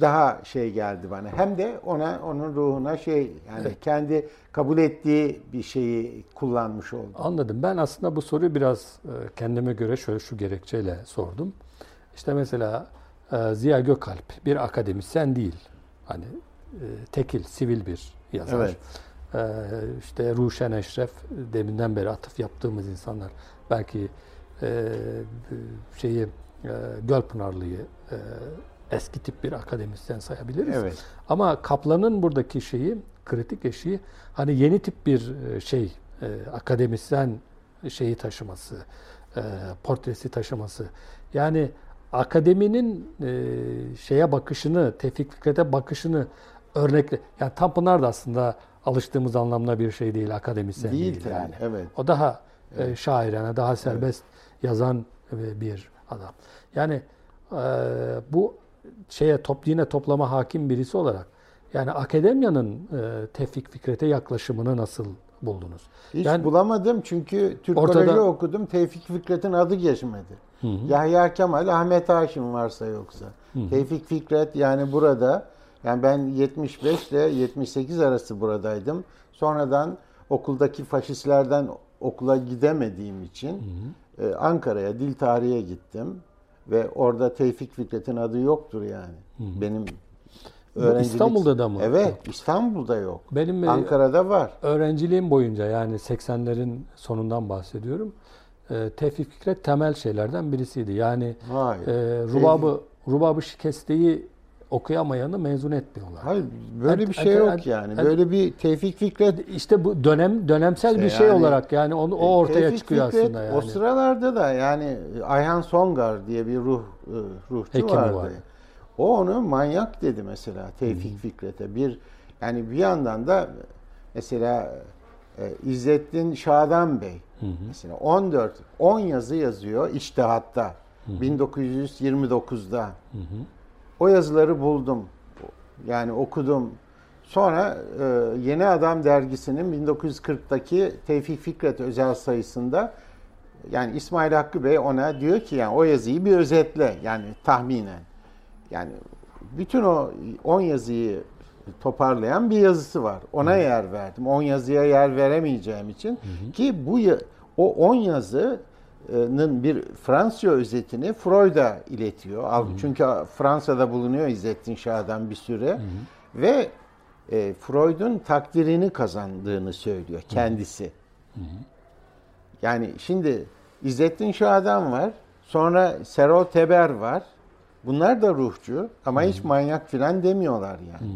daha şey geldi bana. Hem de onun ruhuna şey, yani evet, kendi kabul ettiği bir şeyi kullanmış oldum. Anladım. Ben aslında bu soruyu biraz kendime göre şöyle, şu gerekçeyle sordum. İşte mesela Ziya Gökalp bir akademisyen değil. Hani tekil, sivil bir yazar. Evet. İşte Ruşen Eşref, deminden beri atıf yaptığımız insanlar. Belki Gölpınarlı'yı eski tip bir akademisyen sayabiliriz. Evet. Ama Kaplan'ın buradaki şeyi, kritik eşiği, hani yeni tip bir şey, akademisyen şeyi taşıması, portresi taşıması. Yani akademinin şeye bakışını, Tevfik Fikret'e bakışını örnekle. Yani Tanpınar da aslında alıştığımız anlamda bir şey değil, akademisyen değil yani. Evet. O daha şairane, daha serbest, evet, yazan bir adam. Yani bu şeye, yine toplama hakim birisi olarak, yani akademiyanın Tevfik Fikret'e yaklaşımını nasıl buldunuz? Hiç yani, bulamadım çünkü Türkoloji okudum, Tevfik Fikret'in adı geçmedi. Hı hı. Yahya Kemal, Ahmet Haşim varsa yoksa. Hı hı. Tevfik Fikret yani burada, yani ben 75 ile 78 arası buradaydım. Sonradan okuldaki faşistlerden okula gidemediğim için, hı hı, Ankara'ya, dil tarihe gittim ve orada Tevfik Fikret'in adı yoktur yani. Hı hı. Benim öğrencilik... İstanbul'da da mı? Evet, yok. İstanbul'da yok. Benim Ankara'da var. Öğrenciliğim boyunca, yani 80'lerin sonundan bahsediyorum. Tevfik Fikret temel şeylerden birisiydi. Yani Rubab-ı Şikeste'yi okuyamayanı mezun etmiyorlar. Hayır, böyle bir şey yok yani. Böyle bir Tevfik Fikret işte bu dönemsel işte bir şey yani, olarak yani onu o ortaya Tevfik çıkıyor Fikret, aslında yani. O sıralarda da yani Ayhan Songar diye bir ruhçu hekimi vardı. Var. O onu manyak dedi mesela Tevfik, hı-hı, Fikret'e. Bir yani bir yandan da mesela İzzettin Şadan Bey, hı-hı, mesela 10 yazı yazıyor İttihat'ta, hı-hı, 1929'da. Hı-hı. O yazıları buldum. Yani okudum. Sonra Yeni Adam dergisinin 1940'taki Tevfik Fikret özel sayısında yani İsmail Hakkı Bey ona diyor ki yani o yazıyı bir özetle yani tahminen. Yani bütün o 10 yazıyı toparlayan bir yazısı var. Ona yer verdim. 10 yazıya yer veremeyeceğim için ki o 10 yazının bir Fransızca özetini Freud'a iletiyor. Çünkü Fransa'da bulunuyor İzzettin Şah'dan bir süre ve Freud'un takdirini kazandığını söylüyor kendisi. Yani şimdi İzzettin Şah'dan var, sonra Serol Teber var. Bunlar da ruhçu ama hiç manyak filan demiyorlar yani.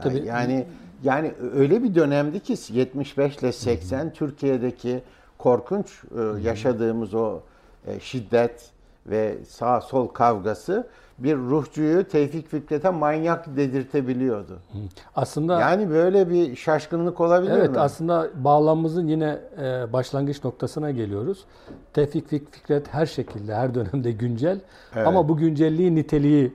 Tabii. Yani öyle bir dönemdi ki 75 ile 80 Türkiye'deki korkunç yaşadığımız o şiddet ve sağ sol kavgası bir ruhçuyu Tevfik Fikret'e manyak dedirtebiliyordu. Aslında yani böyle bir şaşkınlık olabilir mi? Evet, aslında bağlamımızın yine başlangıç noktasına geliyoruz. Tevfik Fikret her şekilde, her dönemde güncel. Evet. Ama bu güncelliği niteliği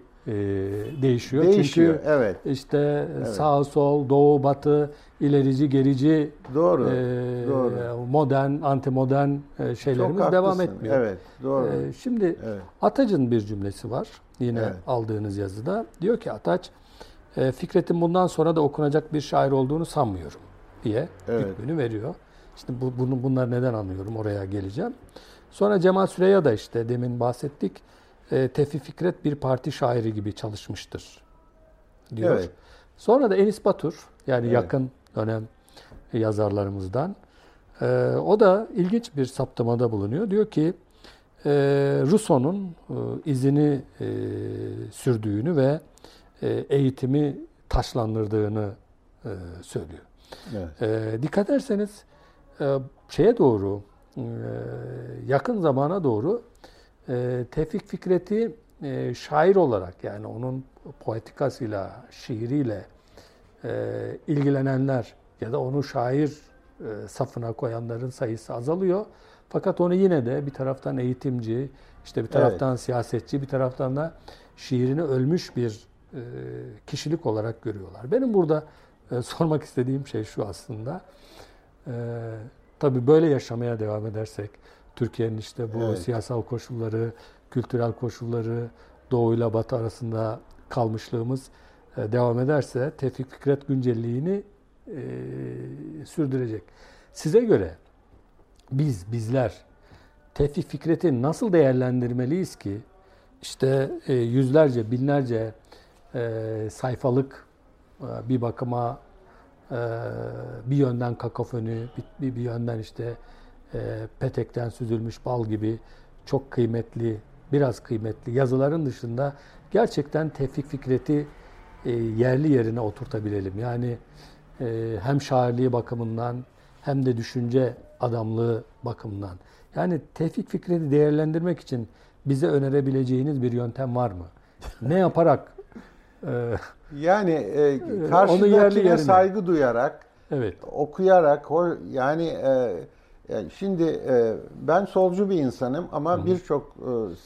değişiyor. Çünkü işte sağ, sol, doğu, batı, ilerici, gerici, doğru. modern, antimodern şeylerimiz devam etmiyor. Evet, doğru. Şimdi Ataç'ın bir cümlesi var yine aldığınız yazıda. Diyor ki Ataç, Fikret'in bundan sonra da okunacak bir şair olduğunu sanmıyorum diye hükmünü veriyor. İşte bunları neden anlıyorum, oraya geleceğim. Sonra Cemal Süreya da işte demin bahsettik. Tevfik Fikret bir parti şairi gibi çalışmıştır diyor. Evet. Sonra da Enis Batur yani yakın dönem yazarlarımızdan o da ilginç bir saptamada bulunuyor. Diyor ki Rousseau'nun izini sürdüğünü ve eğitimi taşlandırdığını söylüyor. Evet. Dikkat ederseniz şeye doğru yakın zamana doğru Tevfik Fikret'i şair olarak yani onun poetikasıyla, şiiriyle ilgilenenler ya da onu şair safına koyanların sayısı azalıyor. Fakat onu yine de bir taraftan eğitimci, işte bir taraftan siyasetçi, bir taraftan da şiirini ölmüş bir kişilik olarak görüyorlar. Benim burada sormak istediğim şey şu aslında. Tabii böyle yaşamaya devam edersek, Türkiye'nin işte bu siyasal koşulları, kültürel koşulları, doğuyla batı arasında kalmışlığımız devam ederse Tevfik Fikret güncelliğini sürdürecek. Size göre bizler Tevfik Fikret'i nasıl değerlendirmeliyiz ki işte yüzlerce, binlerce sayfalık bir bakıma bir yönden kakofoni, bir yönden işte petekten süzülmüş bal gibi çok kıymetli, biraz kıymetli yazıların dışında gerçekten Tevfik Fikret'i yerli yerine oturtabilelim. Yani hem şairliği bakımından hem de düşünce adamlığı bakımından. Yani Tevfik Fikret'i değerlendirmek için bize önerebileceğiniz bir yöntem var mı? Ne yaparak? Yani karşıdakine saygı duyarak, okuyarak, yani... Yani şimdi ben solcu bir insanım ama birçok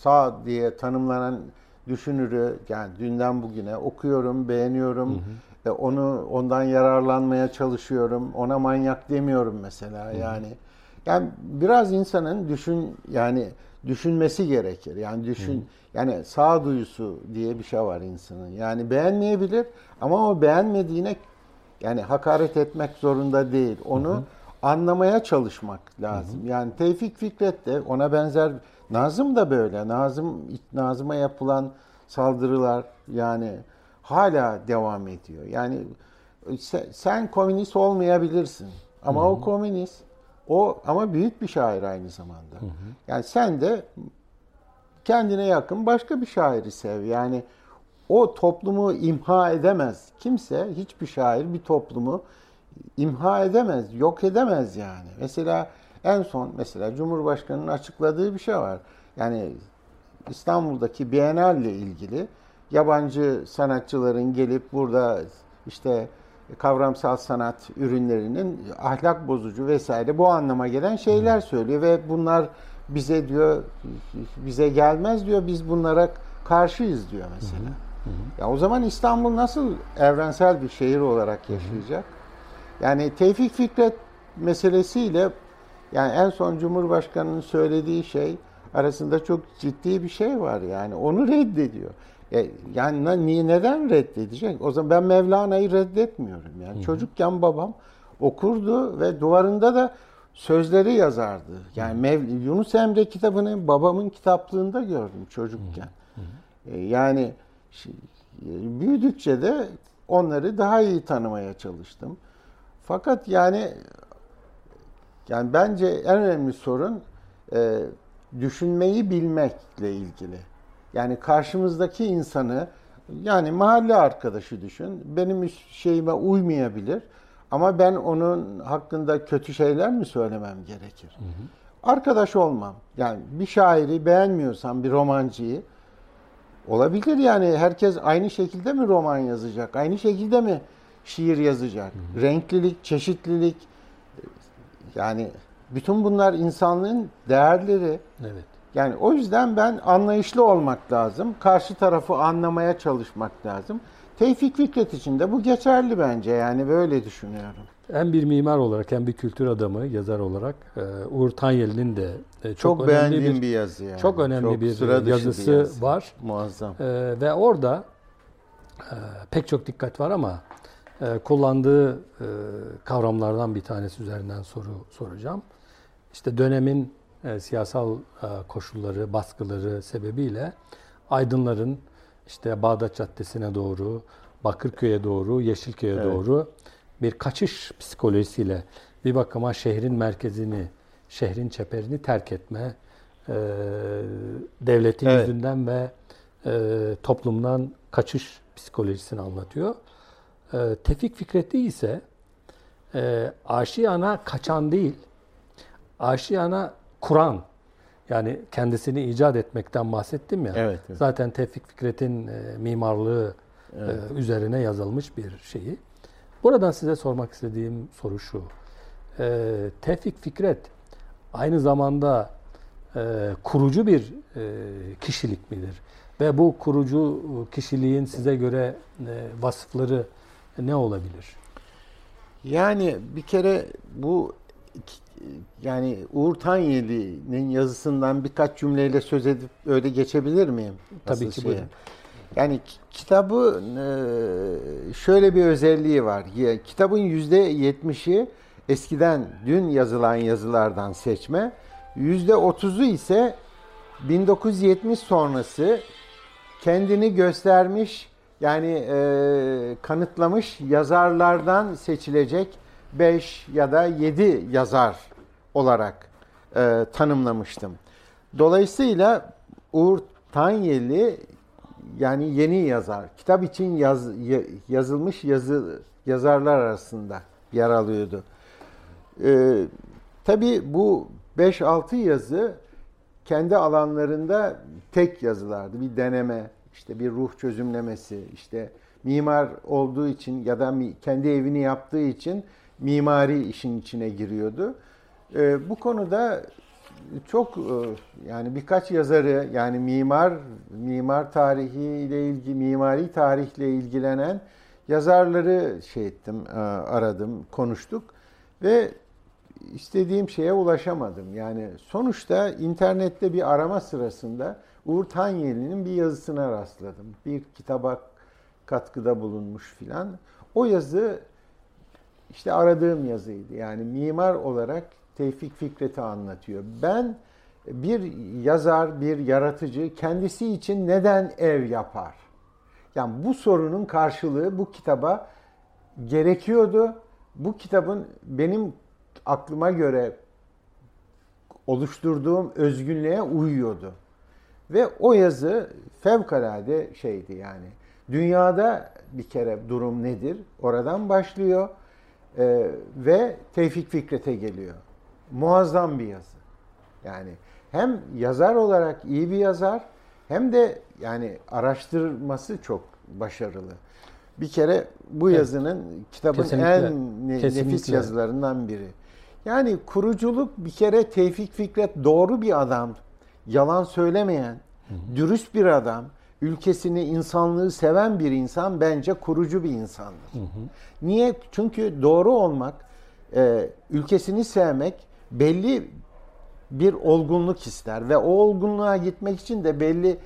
sağ diye tanımlanan düşünürü yani dünden bugüne okuyorum, beğeniyorum. Ondan yararlanmaya çalışıyorum. Ona manyak demiyorum mesela yani biraz insanın düşünmesi gerekir. Yani yani sağ duyusu diye bir şey var insanın. Yani beğenmeyebilir ama o beğenmediğine yani hakaret etmek zorunda değil. Onu anlamaya çalışmak lazım. Yani Tevfik Fikret de ona benzer, Nazım da böyle. Nazım'a yapılan saldırılar yani hala devam ediyor. Yani sen komünist olmayabilirsin ama o komünist, ama büyük bir şair aynı zamanda. Yani sen de kendine yakın başka bir şairi sev. Yani o toplumu imha edemez. Kimse, hiçbir şair bir toplumu imha edemez, yok edemez yani. Mesela en son Cumhurbaşkanı'nın açıkladığı bir şey var. Yani İstanbul'daki Bienal ile ilgili yabancı sanatçıların gelip burada işte kavramsal sanat ürünlerinin ahlak bozucu vesaire bu anlama gelen şeyler söylüyor ve bunlar bize gelmez diyor. Biz bunlara karşıyız diyor mesela. Ya o zaman İstanbul nasıl evrensel bir şehir olarak yaşayacak? Yani Tevfik Fikret meselesiyle yani en son Cumhurbaşkanı'nın söylediği şey arasında çok ciddi bir şey var yani. Onu reddediyor. Yani neden reddedecek? O zaman ben Mevlana'yı reddetmiyorum. Yani çocukken babam okurdu ve duvarında da sözleri yazardı. Yani Yunus Emre kitabını babamın kitaplığında gördüm çocukken. Yani büyüdükçe de onları daha iyi tanımaya çalıştım. Fakat yani bence en önemli sorun düşünmeyi bilmekle ilgili. Yani karşımızdaki insanı, yani mahalle arkadaşı düşün, benim şeyime uymayabilir ama ben onun hakkında kötü şeyler mi söylemem gerekir? Hı hı. Arkadaş olmam. Yani bir şairi beğenmiyorsam, bir romancıyı, olabilir yani herkes aynı şekilde mi roman yazacak, aynı şekilde mi şiir yazacak? Hı hı. Renklilik, çeşitlilik, yani bütün bunlar insanlığın değerleri. Evet. Yani o yüzden ben anlayışlı olmak lazım. Karşı tarafı anlamaya çalışmak lazım. Tevfik Fikret için de bu geçerli bence. Yani böyle düşünüyorum. Hem bir mimar olarak hem bir kültür adamı, yazar olarak Uğur Tanyeli'nin de çok beğendiğim bir yazı. Yani. Çok önemli çok bir yazısı var. Muazzam. Ve orada pek çok dikkat var ama kullandığı kavramlardan bir tanesi üzerinden soru soracağım. İşte dönemin siyasal koşulları, baskıları sebebiyle aydınların işte Bağdat Caddesi'ne doğru, Bakırköy'e doğru, Yeşilköy'e evet. doğru bir kaçış psikolojisiyle bir bakıma şehrin merkezini, şehrin çeperini terk etme, devletin evet. yüzünden ve toplumdan kaçış psikolojisini anlatıyor. Tevfik Fikret'te ise aşiyana kaçan değil, aşiyana kuran, yani kendisini icat etmekten bahsettim ya. Evet, evet. Zaten Tevfik Fikret'in mimarlığı evet. Üzerine yazılmış bir şeyi. Buradan size sormak istediğim soru şu. Tevfik Fikret aynı zamanda kurucu bir kişilik midir? Ve bu kurucu kişiliğin size göre vasıfları ne olabilir? Yani bir kere bu... Yani Uğur Tanyeli'nin yazısından birkaç cümleyle söz edip öyle geçebilir miyim? Nasıl tabii ki buyurun. Yani kitabın şöyle bir özelliği var. Kitabın %70'i eskiden dün yazılan yazılardan seçme, %30'u ise 1970 sonrası kendini göstermiş, yani kanıtlamış yazarlardan seçilecek 5 ya da 7 yazar olarak tanımlamıştım. Dolayısıyla Uğur Tanyeli yani yeni yazar, kitap için yazılmış yazarlar arasında yer alıyordu. Tabii bu 5-6 yazı kendi alanlarında tek yazılardı. Bir deneme, işte bir ruh çözümlemesi, işte mimar olduğu için ya da kendi evini yaptığı için mimari işin içine giriyordu. Bu konuda çok yani birkaç yazarı yani mimar tarihiyle ilgili, mimari tarihle ilgilenen yazarları şey ettim, aradım, konuştuk ve istediğim şeye ulaşamadım. Yani sonuçta internette bir arama sırasında Uğur Tanyeli'nin bir yazısına rastladım. Bir kitaba katkıda bulunmuş filan. O yazı İşte aradığım yazıydı. Yani mimar olarak Tevfik Fikret'i anlatıyor. Ben bir yazar, bir yaratıcı kendisi için neden ev yapar? Yani bu sorunun karşılığı bu kitaba gerekiyordu. Bu kitabın benim aklıma göre oluşturduğum özgünlüğe uyuyordu. Ve o yazı fevkalade şeydi yani. Dünyada bir kere durum nedir? Oradan başlıyor. Ve Tevfik Fikret'e geliyor. Muazzam bir yazı. Yani hem yazar olarak iyi bir yazar hem de yani araştırması çok başarılı. Bir kere bu yazının evet. kitabın kesinlikle. En nefis yazılarından biri. Yani kuruculuk bir kere Tevfik Fikret doğru bir adam, yalan söylemeyen, dürüst bir adam ülkesini, insanlığı seven bir insan bence kurucu bir insandır. Hı hı. Niye? Çünkü doğru olmak, ülkesini sevmek belli bir olgunluk ister ve o olgunluğa gitmek için de belli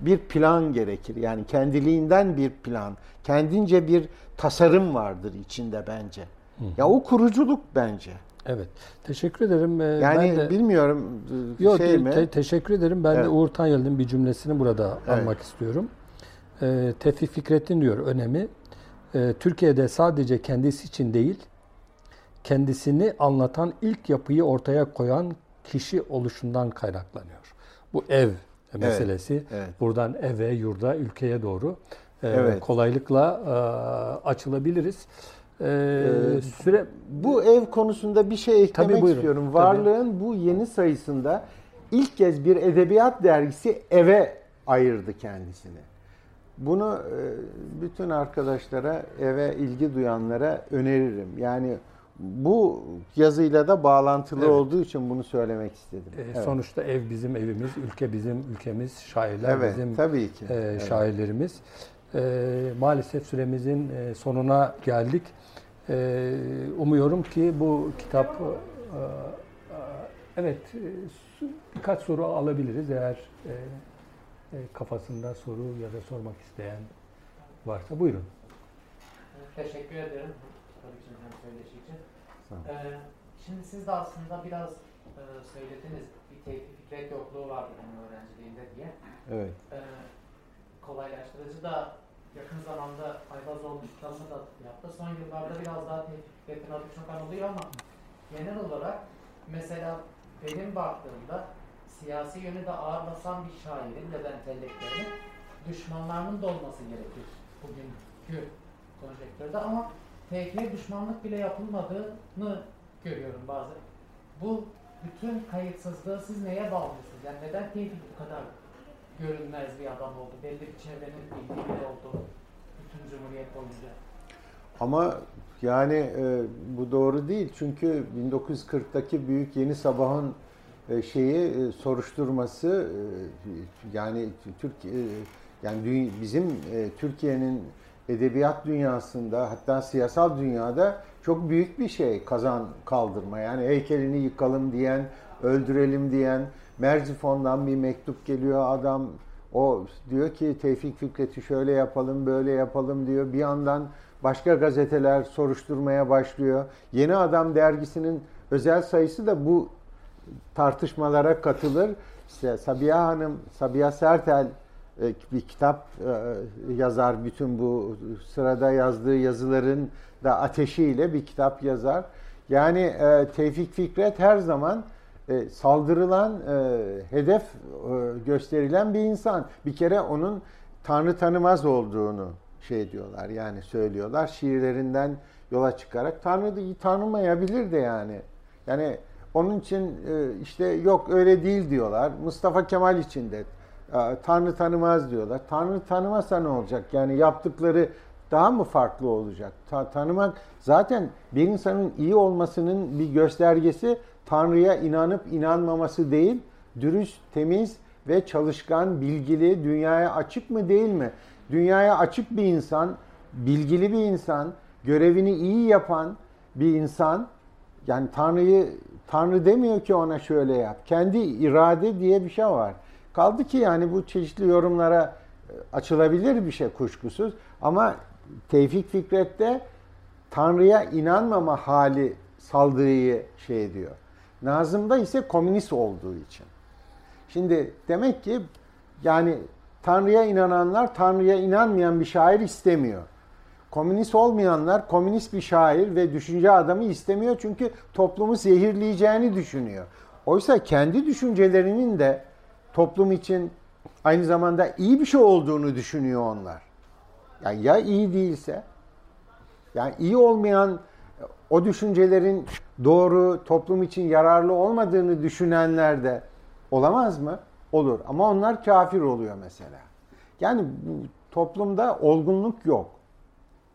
bir plan gerekir. Yani kendiliğinden bir plan, kendince bir tasarım vardır içinde bence. Hı hı. Ya o kuruculuk bence. Evet. Teşekkür ederim. Yani ben de, bilmiyorum yok, şey mi? Teşekkür ederim. Ben de Uğur Tanyeli'nin bir cümlesini burada almak istiyorum. Tevfik Fikret'in diyor önemi. Türkiye'de sadece kendisi için değil, kendisini anlatan ilk yapıyı ortaya koyan kişi oluşundan kaynaklanıyor. Bu ev meselesi. Evet. Buradan eve, yurda, ülkeye doğru kolaylıkla açılabiliriz. Bu ev konusunda bir şey eklemek istiyorum. Varlığın bu yeni sayısında ilk kez bir edebiyat dergisi eve ayırdı kendisini. Bunu bütün arkadaşlara, eve ilgi duyanlara öneririm. Yani bu yazıyla da bağlantılı olduğu için bunu söylemek istedim. Sonuçta ev bizim evimiz, ülke bizim ülkemiz, şairler bizim tabii ki. Şairlerimiz. Maalesef süremizin sonuna geldik. Umuyorum ki bu kitap... birkaç soru alabiliriz eğer kafasında soru ya da sormak isteyen varsa. Buyurun. Teşekkür ederim. Tabii ki hem söyleşi için. Şimdi siz de aslında biraz söylediniz. Bir Tevfik Fikret yokluğu vardı benim öğrenciliğimde diye. Evet. Kolaylaştırıcı da yakın zamanda Ayvazoğlu kitabını da yaptı. Son yıllarda biraz daha Tevfik adı çok anılıyor ama genel olarak mesela benim baktığımda siyasi yönü de ağır basan bir şairin ya da entelektüelin düşmanlarının da olması gerekir bugünkü konjektörde ama Tevfik'e düşmanlık bile yapılmadığını görüyorum bazen. Bu bütün kayıtsızlığı siz neye bağlıyorsunuz? Yani neden Tevfik bu kadar görünmez bir adam oldu? Belli bir çevrenin bildiği oldu bütün Cumhuriyet boyunca. Ama yani bu doğru değil. Çünkü 1940'taki Büyük Yeni Sabah'ın soruşturması yani bizim Türkiye'nin edebiyat dünyasında hatta siyasal dünyada çok büyük bir şey kazan kaldırma. Yani heykelini yıkalım diyen, öldürelim diyen, Merzifon'dan bir mektup geliyor adam. O diyor ki Tevfik Fikret'i şöyle yapalım, böyle yapalım diyor. Bir yandan başka gazeteler soruşturmaya başlıyor. Yeni Adam dergisinin özel sayısı da bu tartışmalara katılır. İşte Sabiha Sertel bir kitap yazar. Bütün bu sırada yazdığı yazıların da ateşiyle bir kitap yazar. Yani Tevfik Fikret her zaman saldırılan, hedef gösterilen bir insan. Bir kere onun Tanrı tanımaz olduğunu diyorlar yani söylüyorlar. Şiirlerinden yola çıkarak Tanrı'yı tanımayabilir de yani. Yani onun için yok öyle değil diyorlar. Mustafa Kemal için de Tanrı tanımaz diyorlar. Tanrı tanımasa ne olacak? Yani yaptıkları daha mı farklı olacak? Tanımak zaten bir insanın iyi olmasının bir göstergesi Tanrı'ya inanıp inanmaması değil, dürüst, temiz ve çalışkan, bilgili, dünyaya açık mı değil mi? Dünyaya açık bir insan, bilgili bir insan, görevini iyi yapan bir insan, yani Tanrı demiyor ki ona şöyle yap. Kendi irade diye bir şey var. Kaldı ki yani bu çeşitli yorumlara açılabilir bir şey kuşkusuz. Ama Tevfik Fikret'te Tanrı'ya inanmama hali saldırıyı diyor. Nazım'da ise komünist olduğu için. Şimdi demek ki yani Tanrı'ya inananlar Tanrı'ya inanmayan bir şair istemiyor. Komünist olmayanlar komünist bir şair ve düşünce adamı istemiyor çünkü toplumu zehirleyeceğini düşünüyor. Oysa kendi düşüncelerinin de toplum için aynı zamanda iyi bir şey olduğunu düşünüyor onlar. Yani ya iyi değilse, yani iyi olmayan o düşüncelerin doğru, toplum için yararlı olmadığını düşünenler de olamaz mı? Olur. Ama onlar kafir oluyor mesela. Yani toplumda olgunluk yok.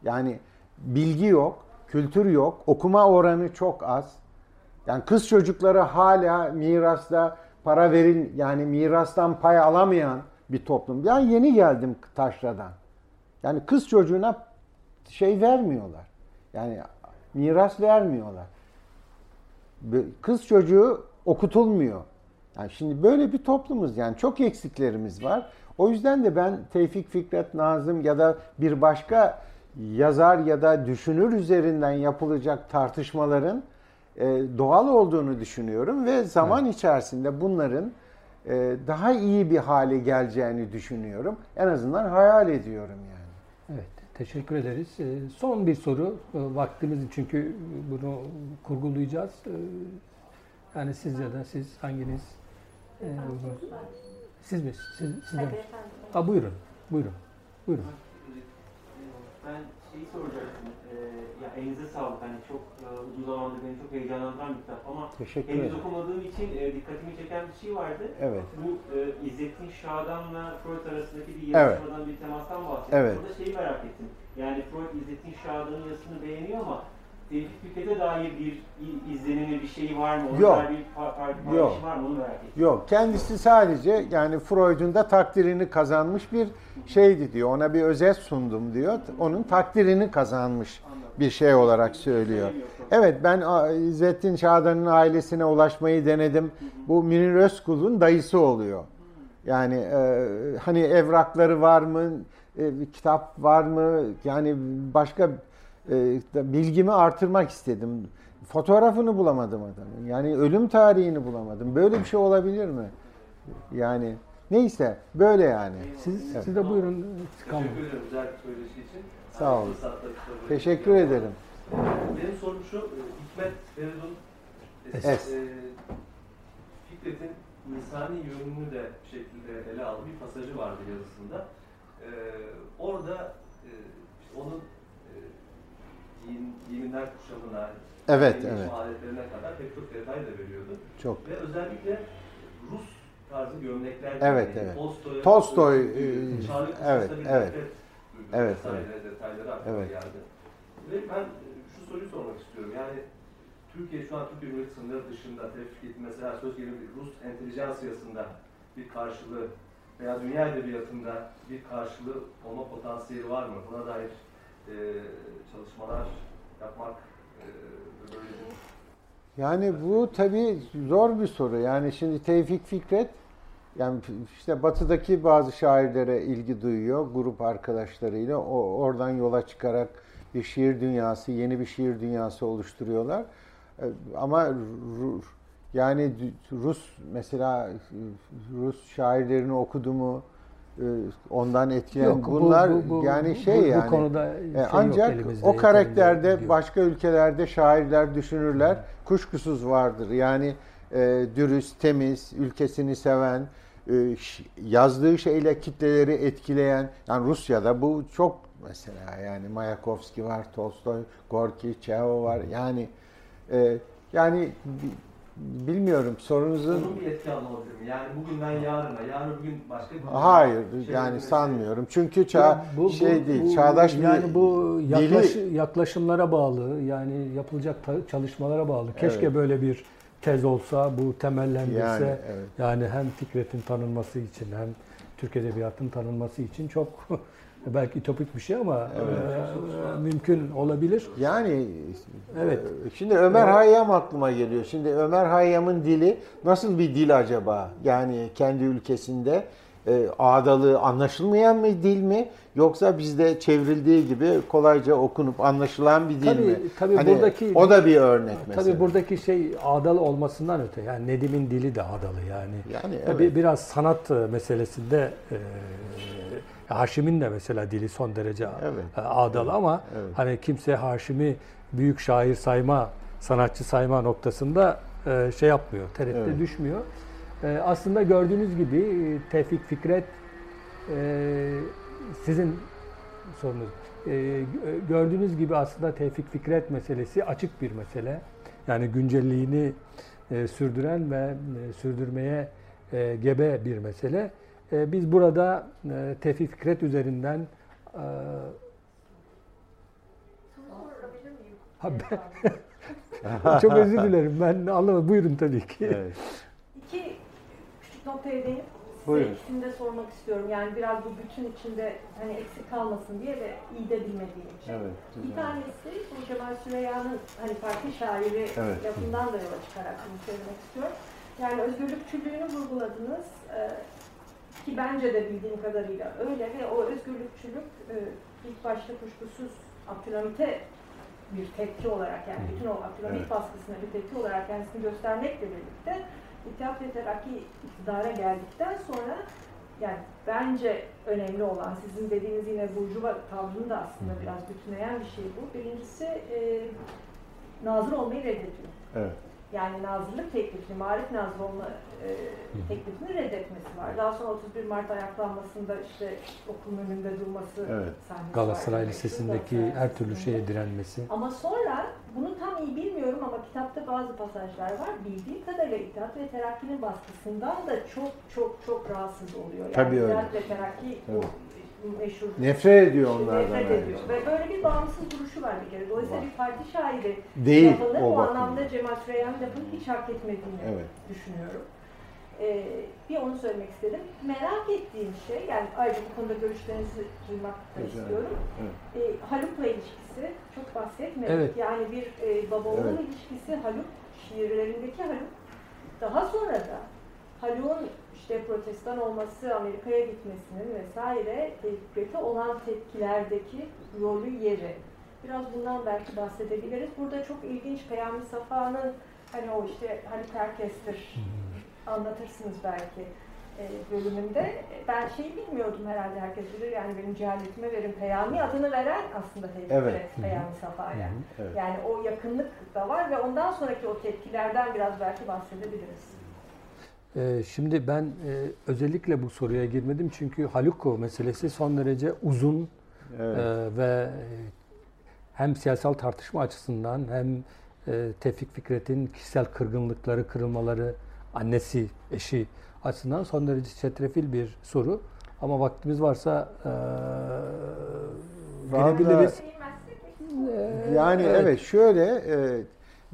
Yani bilgi yok, kültür yok, okuma oranı çok az. Yani kız çocukları hala mirastan pay alamayan bir toplum. Ben yeni geldim taşradan. Yani kız çocuğuna şey vermiyorlar. Yani miras vermiyorlar. Kız çocuğu okutulmuyor. Yani şimdi böyle bir toplumuz, yani çok eksiklerimiz var. O yüzden de ben Tevfik Fikret, Nazım ya da bir başka yazar ya da düşünür üzerinden yapılacak tartışmaların doğal olduğunu düşünüyorum ve zaman içerisinde bunların daha iyi bir hale geleceğini düşünüyorum. En azından hayal ediyorum yani. Evet, teşekkür ederiz. Son bir soru vaktimiz, çünkü bunu kurgulayacağız. Yani siz ya da siz hanginiz? Siz mi? Siz mi? Ha, buyurun, buyurun, buyurun. Ben şeyi soracaktım, ya elinize sağlık, hani çok uzun zamandır beni çok heyecanlandıran bir kitap ama henüz okumadığım için dikkatimi çeken bir şey vardı. Evet. Bu İzzettin Şadan'la Freud arasındaki bir yarışmadan, bir temastan bahsediyor. Evet. Burada şeyi merak ettim, yani Freud İzzettin Şadan'ın yazısını beğeniyor ama Tevfik Fikret'e dair bir izlenimi, bir şey var mı? Onun dair bir paylaşım var mı? Onu merak ettim. Yok. Kendisi sadece yani Freud'un da takdirini kazanmış bir şeydi diyor. Ona bir özet sundum diyor. Onun takdirini kazanmış bir şey olarak söylüyor. Evet, ben İzzettin Şadan'ın ailesine ulaşmayı denedim. Bu Münir Özkul'un dayısı oluyor. Yani hani evrakları var mı? Kitap var mı? Yani başka bilgimi artırmak istedim. Fotoğrafını bulamadım adamın. Yani ölüm tarihini bulamadım. Böyle bir şey olabilir mi? Yani neyse, böyle yani. Siz, evet, siz de buyurun. Teşekkür ederim güzel bir söyleşi için. Sağ olun. Teşekkür ederim. Benim sorum şu, Hikmet Feridun Fikret'in insani yönünü de bir şekilde ele aldığı bir pasajı vardı yazısında. Orada onun giyimler kuşamına, giyim adetlerine kadar pek çok detay da veriyordu. Çok. Ve özellikle Rus tarzı gömlekler, Tolstoy, Çarlık detayları aklıma geldi. Ve ben şu soruyu sormak istiyorum, yani Türkiye şu an Türk Cumhuriyeti sınırları dışında Tevfik'in mesela söz gelimi Rus entelijansiyasında bir karşılığı veya dünya edebiyatında bir karşılığı olma potansiyeli var mı? Buna dair çalışmalar yapmak böyle bir... Yani bu tabii zor bir soru. Yani şimdi Tevfik Fikret, yani işte batıdaki bazı şairlere ilgi duyuyor grup arkadaşlarıyla. Oradan yola çıkarak bir şiir dünyası, yeni bir şiir dünyası oluşturuyorlar. Ama yani Rus, mesela Rus şairlerini okudu mu? Ondan etkilen bunlar yani şey, yani bu konuda şey ancak o karakterde yok. Başka ülkelerde şairler, düşünürler kuşkusuz vardır. Yani dürüst, temiz, ülkesini seven, yazdığı şeyle kitleleri etkileyen, yani Rusya'da bu çok mesela, yani Mayakovski var, Tolstoy, Gorki, Çehov var. Yani yani bilmiyorum sorunuzun... Bunun bir etki alabilir mi? Yani bugünden yarına, yarın bugün başka bir... Hayır, şey yani sanmıyorum. Çünkü çağdaş bir... Yani bu yaklaşımlara bağlı, yani yapılacak çalışmalara bağlı. Keşke böyle bir tez olsa, bu temellendirse. Yani, yani hem Fikret'in tanınması için, hem Türk Edebiyatı'nın tanınması için çok... Belki ütopik bir şey ama mümkün olabilir. Yani şimdi Ömer Hayyam aklıma geliyor. Şimdi Ömer Hayyam'ın dili nasıl bir dil acaba? Yani kendi ülkesinde ağdalı, anlaşılmayan bir dil mi? Yoksa bizde çevrildiği gibi kolayca okunup anlaşılan bir dil mi? Tabii hani buradaki, o da bir örnek mesela. Tabii buradaki şey ağdalı olmasından öte. Yani Nedim'in dili de ağdalı yani. Biraz sanat meselesinde... Haşim'in de mesela dili son derece ağdalı ama hani kimse Haşim'i büyük şair sayma, sanatçı sayma noktasında şey yapmıyor, tereddüte düşmüyor. Aslında gördüğünüz gibi Tevfik Fikret, sizin sorunuz, gördüğünüz gibi aslında Tevfik Fikret meselesi açık bir mesele. Yani güncelliğini sürdüren ve sürdürmeye gebe bir mesele. Biz burada Tevfik Fikret üzerinden... Çok özür dilerim. Ben anlamadım. Buyurun tabii ki. Evet. İki küçük noktaya değinip size ikisinde sormak istiyorum. Yani biraz bu bütün içinde hani eksik kalmasın diye ve iyi de bilmediğim için. Evet, bir tanesi bu Cemal Süreya'nın hani farklı şairi lafından da yola çıkarak bunu söylemek istiyorum. Yani özgürlükçülüğünü vurguladınız ki bence de bildiğim kadarıyla öyle ve o özgürlükçülük ilk başta kuşkusuz Abdülhamit'e bir tepki olarak, yani bütün o Abdülhamit baskısına bir tepki olarak kendisini göstermekle birlikte İttihat ve Terakki iktidara geldikten sonra, yani bence önemli olan sizin dediğiniz yine burjuva tavrını da aslında biraz bütünleyen bir şey bu. Birincisi nazır olmayı reddediyor. Evet. Yani nazırlık teklifini, marif nazır olma teklifini reddetmesi var. Daha sonra 31 Mart ayaklanmasında işte okulun önünde durması sahnesi Galatasaray Lisesi'ndeki her türlü şeye direnmesi. Ama sonra bunu tam iyi bilmiyorum ama kitapta bazı pasajlar var. Bildiğim kadarıyla İttihat ve Terakki'nin baskısından da çok rahatsız oluyor. Yani tabii öyle. İttihat ve Terakki bu meşhur. Nefret ediyor onlardan. Nefret ediyor. Ve böyle bir bağımsız duruşu var bir kere. Dolayısıyla bir parti şairi değil, lafını o anlamda Cemal Süreya'nın lafını hiç hak etmediğini düşünüyorum. Bir onu söylemek istedim. Merak ettiğim şey, yani ayrıca bu konuda görüşlerinizi duymak istiyorum. Evet. Haluk'la ilişkisi çok bahsetmedik. Evet. Yani bir baba-oğlan ilişkisi, Haluk şiirlerindeki Haluk. Daha sonra da Haluk'un işte protestan olması, Amerika'ya gitmesinin vesaire Tevfik'e olan tepkilerdeki rolü, yeri. Biraz bundan belki bahsedebiliriz. Burada çok ilginç Peyami Safa'nın hani o işte Haluk Herkes'tir anlatırsınız belki bölümünde. Ben şeyi bilmiyordum herhalde, herkes bilir yani benim cehaletime verin. Peyami adını veren aslında Tevfik'e, Peyami Safa'ya. Yani o yakınlık da var ve ondan sonraki o tepkilerden biraz belki bahsedebiliriz. Şimdi ben özellikle bu soruya girmedim çünkü Haluko meselesi son derece uzun ve hem siyasal tartışma açısından hem Tevfik Fikret'in kişisel kırgınlıkları, kırılmaları, annesi, eşi açısından son derece çetrefil bir soru. Ama vaktimiz varsa girebiliriz. Yani evet şöyle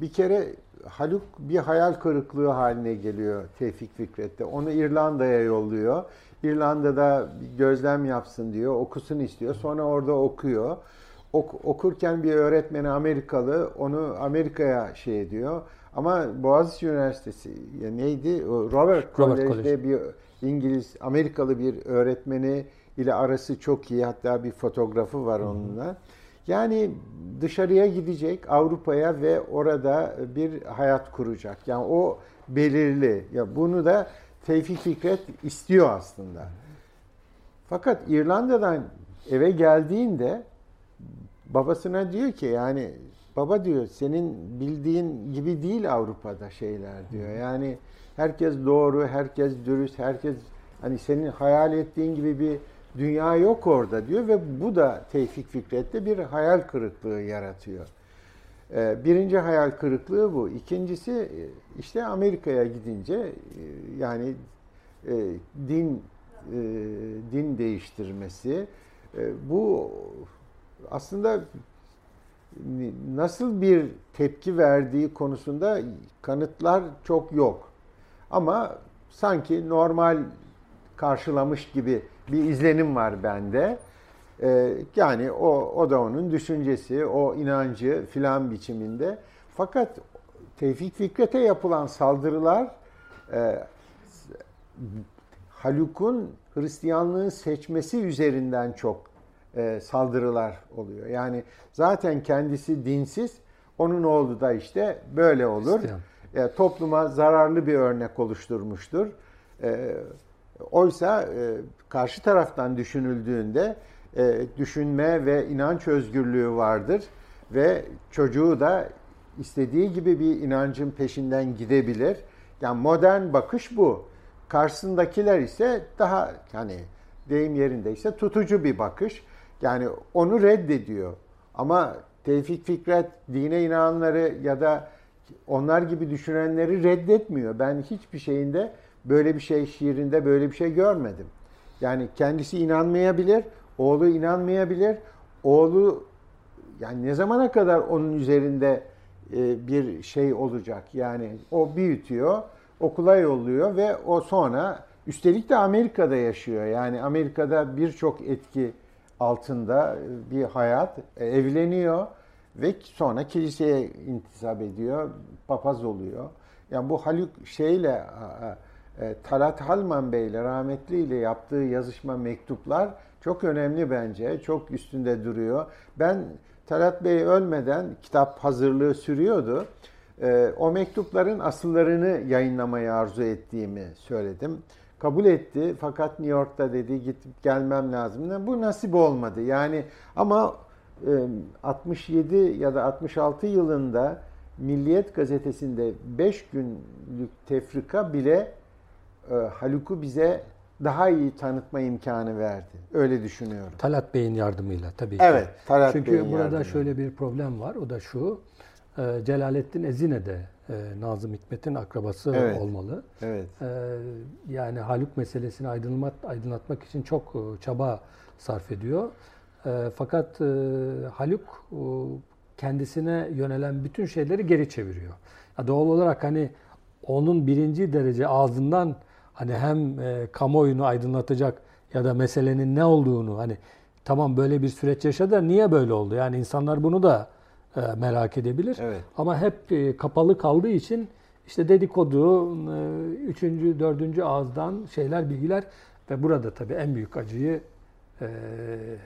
bir kere Haluk bir hayal kırıklığı haline geliyor Tevfik Fikret'te. Onu İrlanda'ya yolluyor. İrlanda'da gözlem yapsın diyor, okusun istiyor. Sonra orada okuyor. Okurken bir öğretmeni Amerikalı onu Amerika'ya şey ediyor. Ama Boğaz Üniversitesi neydi? Robert Kolej'de bir İngiliz, Amerikalı bir öğretmeni ile arası çok iyi. Hatta bir fotoğrafı var onunla. Yani dışarıya gidecek Avrupa'ya ve orada bir hayat kuracak. Yani o belirli. Ya bunu da Tevfik Fikret istiyor aslında. Fakat İrlanda'dan eve geldiğinde babasına diyor ki, yani baba diyor, senin bildiğin gibi değil Avrupa'da şeyler diyor. Yani herkes doğru, herkes dürüst, herkes hani senin hayal ettiğin gibi bir dünya yok orada diyor ve bu da Tevfik Fikret'te bir hayal kırıklığı yaratıyor. Birinci hayal kırıklığı bu. İkincisi işte Amerika'ya gidince yani din değiştirmesi. Bu aslında nasıl bir tepki verdiği konusunda kanıtlar çok yok. Ama sanki normal karşılamış gibi bir izlenim var bende. Yani o da onun düşüncesi, o inancı filan biçiminde. Fakat Tevfik Fikret'e yapılan saldırılar Haluk'un Hristiyanlığın seçmesi üzerinden çok saldırılar oluyor. Yani zaten kendisi dinsiz, onun oğlu da işte böyle olur. Topluma zararlı bir örnek oluşturmuştur. Oysa karşı taraftan düşünüldüğünde düşünme ve inanç özgürlüğü vardır ve çocuğu da istediği gibi bir inancın peşinden gidebilir. Yani modern bakış bu. Karşısındakiler ise daha hani deyim yerindeyse tutucu bir bakış. Yani onu reddediyor. Ama Tevfik Fikret dine inananları ya da onlar gibi düşünenleri reddetmiyor. Ben hiçbir şeyinde böyle bir şey, şiirinde böyle bir şey görmedim. Yani kendisi inanmayabilir, oğlu inanmayabilir. Oğlu yani ne zamana kadar onun üzerinde bir şey olacak? Yani o büyütüyor, okula yolluyor ve o sonra Üstelik de Amerika'da yaşıyor. Yani Amerika'da birçok etki altında bir hayat. Evleniyor ve sonra kiliseye intisap ediyor. Papaz oluyor. Yani bu Haluk şeyle, Talat Halman Bey'le, rahmetliyle yaptığı yazışma mektuplar çok önemli bence. Çok üstünde duruyor. Ben Talat Bey ölmeden kitap hazırlığı sürüyordu. O mektupların asıllarını yayınlamayı arzu ettiğimi söyledim. Kabul etti, fakat New York'ta dedi gidip gelmem lazım. Bu nasip olmadı. Yani ama 67 ya da 66 yılında Milliyet Gazetesi'nde 5 günlük tefrika bile Haluk'u bize daha iyi tanıtma imkanı verdi. Öyle düşünüyorum. Talat Bey'in yardımıyla tabii ki. Evet, Talat Bey'in yardımıyla. Çünkü burada şöyle bir problem var. O da şu. Celalettin Ezine de Nazım Hikmet'in akrabası olmalı. Evet. Yani Haluk meselesini aydınlatmak için çok çaba sarf ediyor. Fakat Haluk kendisine yönelen bütün şeyleri geri çeviriyor. Ya doğal olarak hani onun birinci derece ağzından hani hem kamuoyunu aydınlatacak ya da meselenin ne olduğunu, hani tamam böyle bir süreç yaşadı, niye böyle oldu? Yani insanlar bunu da merak edebilir. Evet. Ama hep kapalı kaldığı için işte dedikodu, üçüncü, dördüncü ağızdan şeyler, bilgiler ve burada tabii en büyük acıyı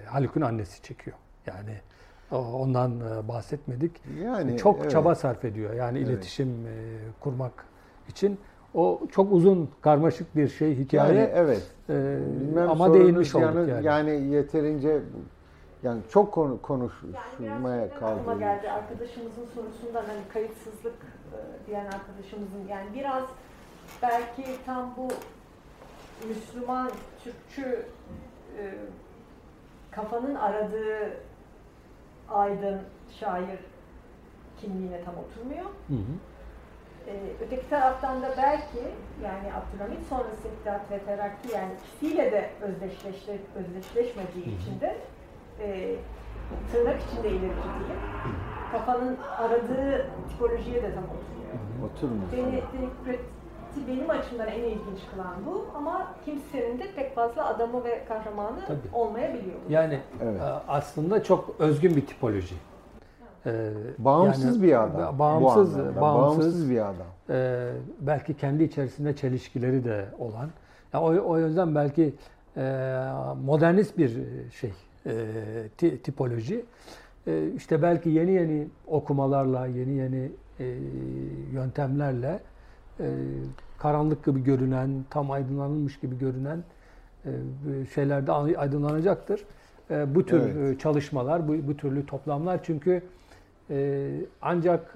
Haluk'un annesi çekiyor. Yani ondan bahsetmedik. Yani çok çaba sarf ediyor. Yani iletişim kurmak için. O çok uzun, karmaşık bir şey, hikaye. Yani, ama değinmiş olduk yani. Yani yeterince... Yani çok konuşmaya kaldı. Aklıma geldi arkadaşımızın sorusundan, hani kayıtsızlık diyen arkadaşımızın, yani biraz belki tam bu Müslüman, Türkçü kafanın aradığı aydın, şair kimliğine tam oturmuyor. Hı hı. Öteki taraftan da belki yani Abdülhamit sonrası İttihat ve Terakki, yani ikisiyle de özdeşleşmediği için de tırnak içinde ilerici değil. Kafanın aradığı tipolojiye de tam oturuyor. Benim açımdan en ilginç kılan bu, ama kimsenin de pek fazla adamı ve kahramanı olmayabiliyor. Yani aslında çok özgün bir tipoloji. Bağımsız yani, bir adam. Bağımsız bir adam. Belki kendi içerisinde çelişkileri de olan. Yani o yüzden belki modernist bir şey. Tipoloji. İşte belki yeni okumalarla, yeni yöntemlerle karanlık gibi görünen, tam aydınlanılmış gibi görünen şeylerde aydınlanacaktır. Bu tür çalışmalar, bu türlü toplamlar, çünkü ancak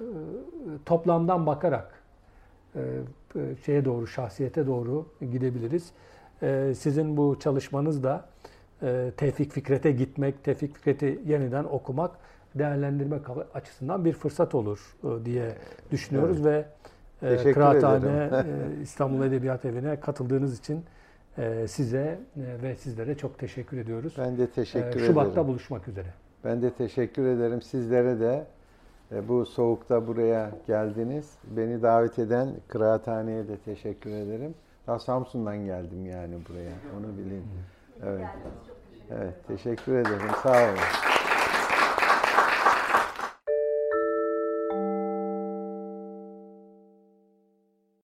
toplamdan bakarak şeye doğru, şahsiyete doğru gidebiliriz. Sizin bu çalışmanız da Tevfik Fikret'e gitmek, Tevfik Fikret'i yeniden okumak, değerlendirmek açısından bir fırsat olur diye düşünüyoruz ve Kıraathane İstanbul Edebiyat Evi'ne katıldığınız için size ve sizlere çok teşekkür ediyoruz. Ben de teşekkür ederim. Şubat'ta buluşmak üzere. Ben de teşekkür ederim. Sizlere de bu soğukta buraya geldiniz. Beni davet eden Kıraathane'ye de teşekkür ederim. Daha Samsun'dan geldim yani buraya, onu bilin. Evet. Teşekkür ederim. Sağ olun.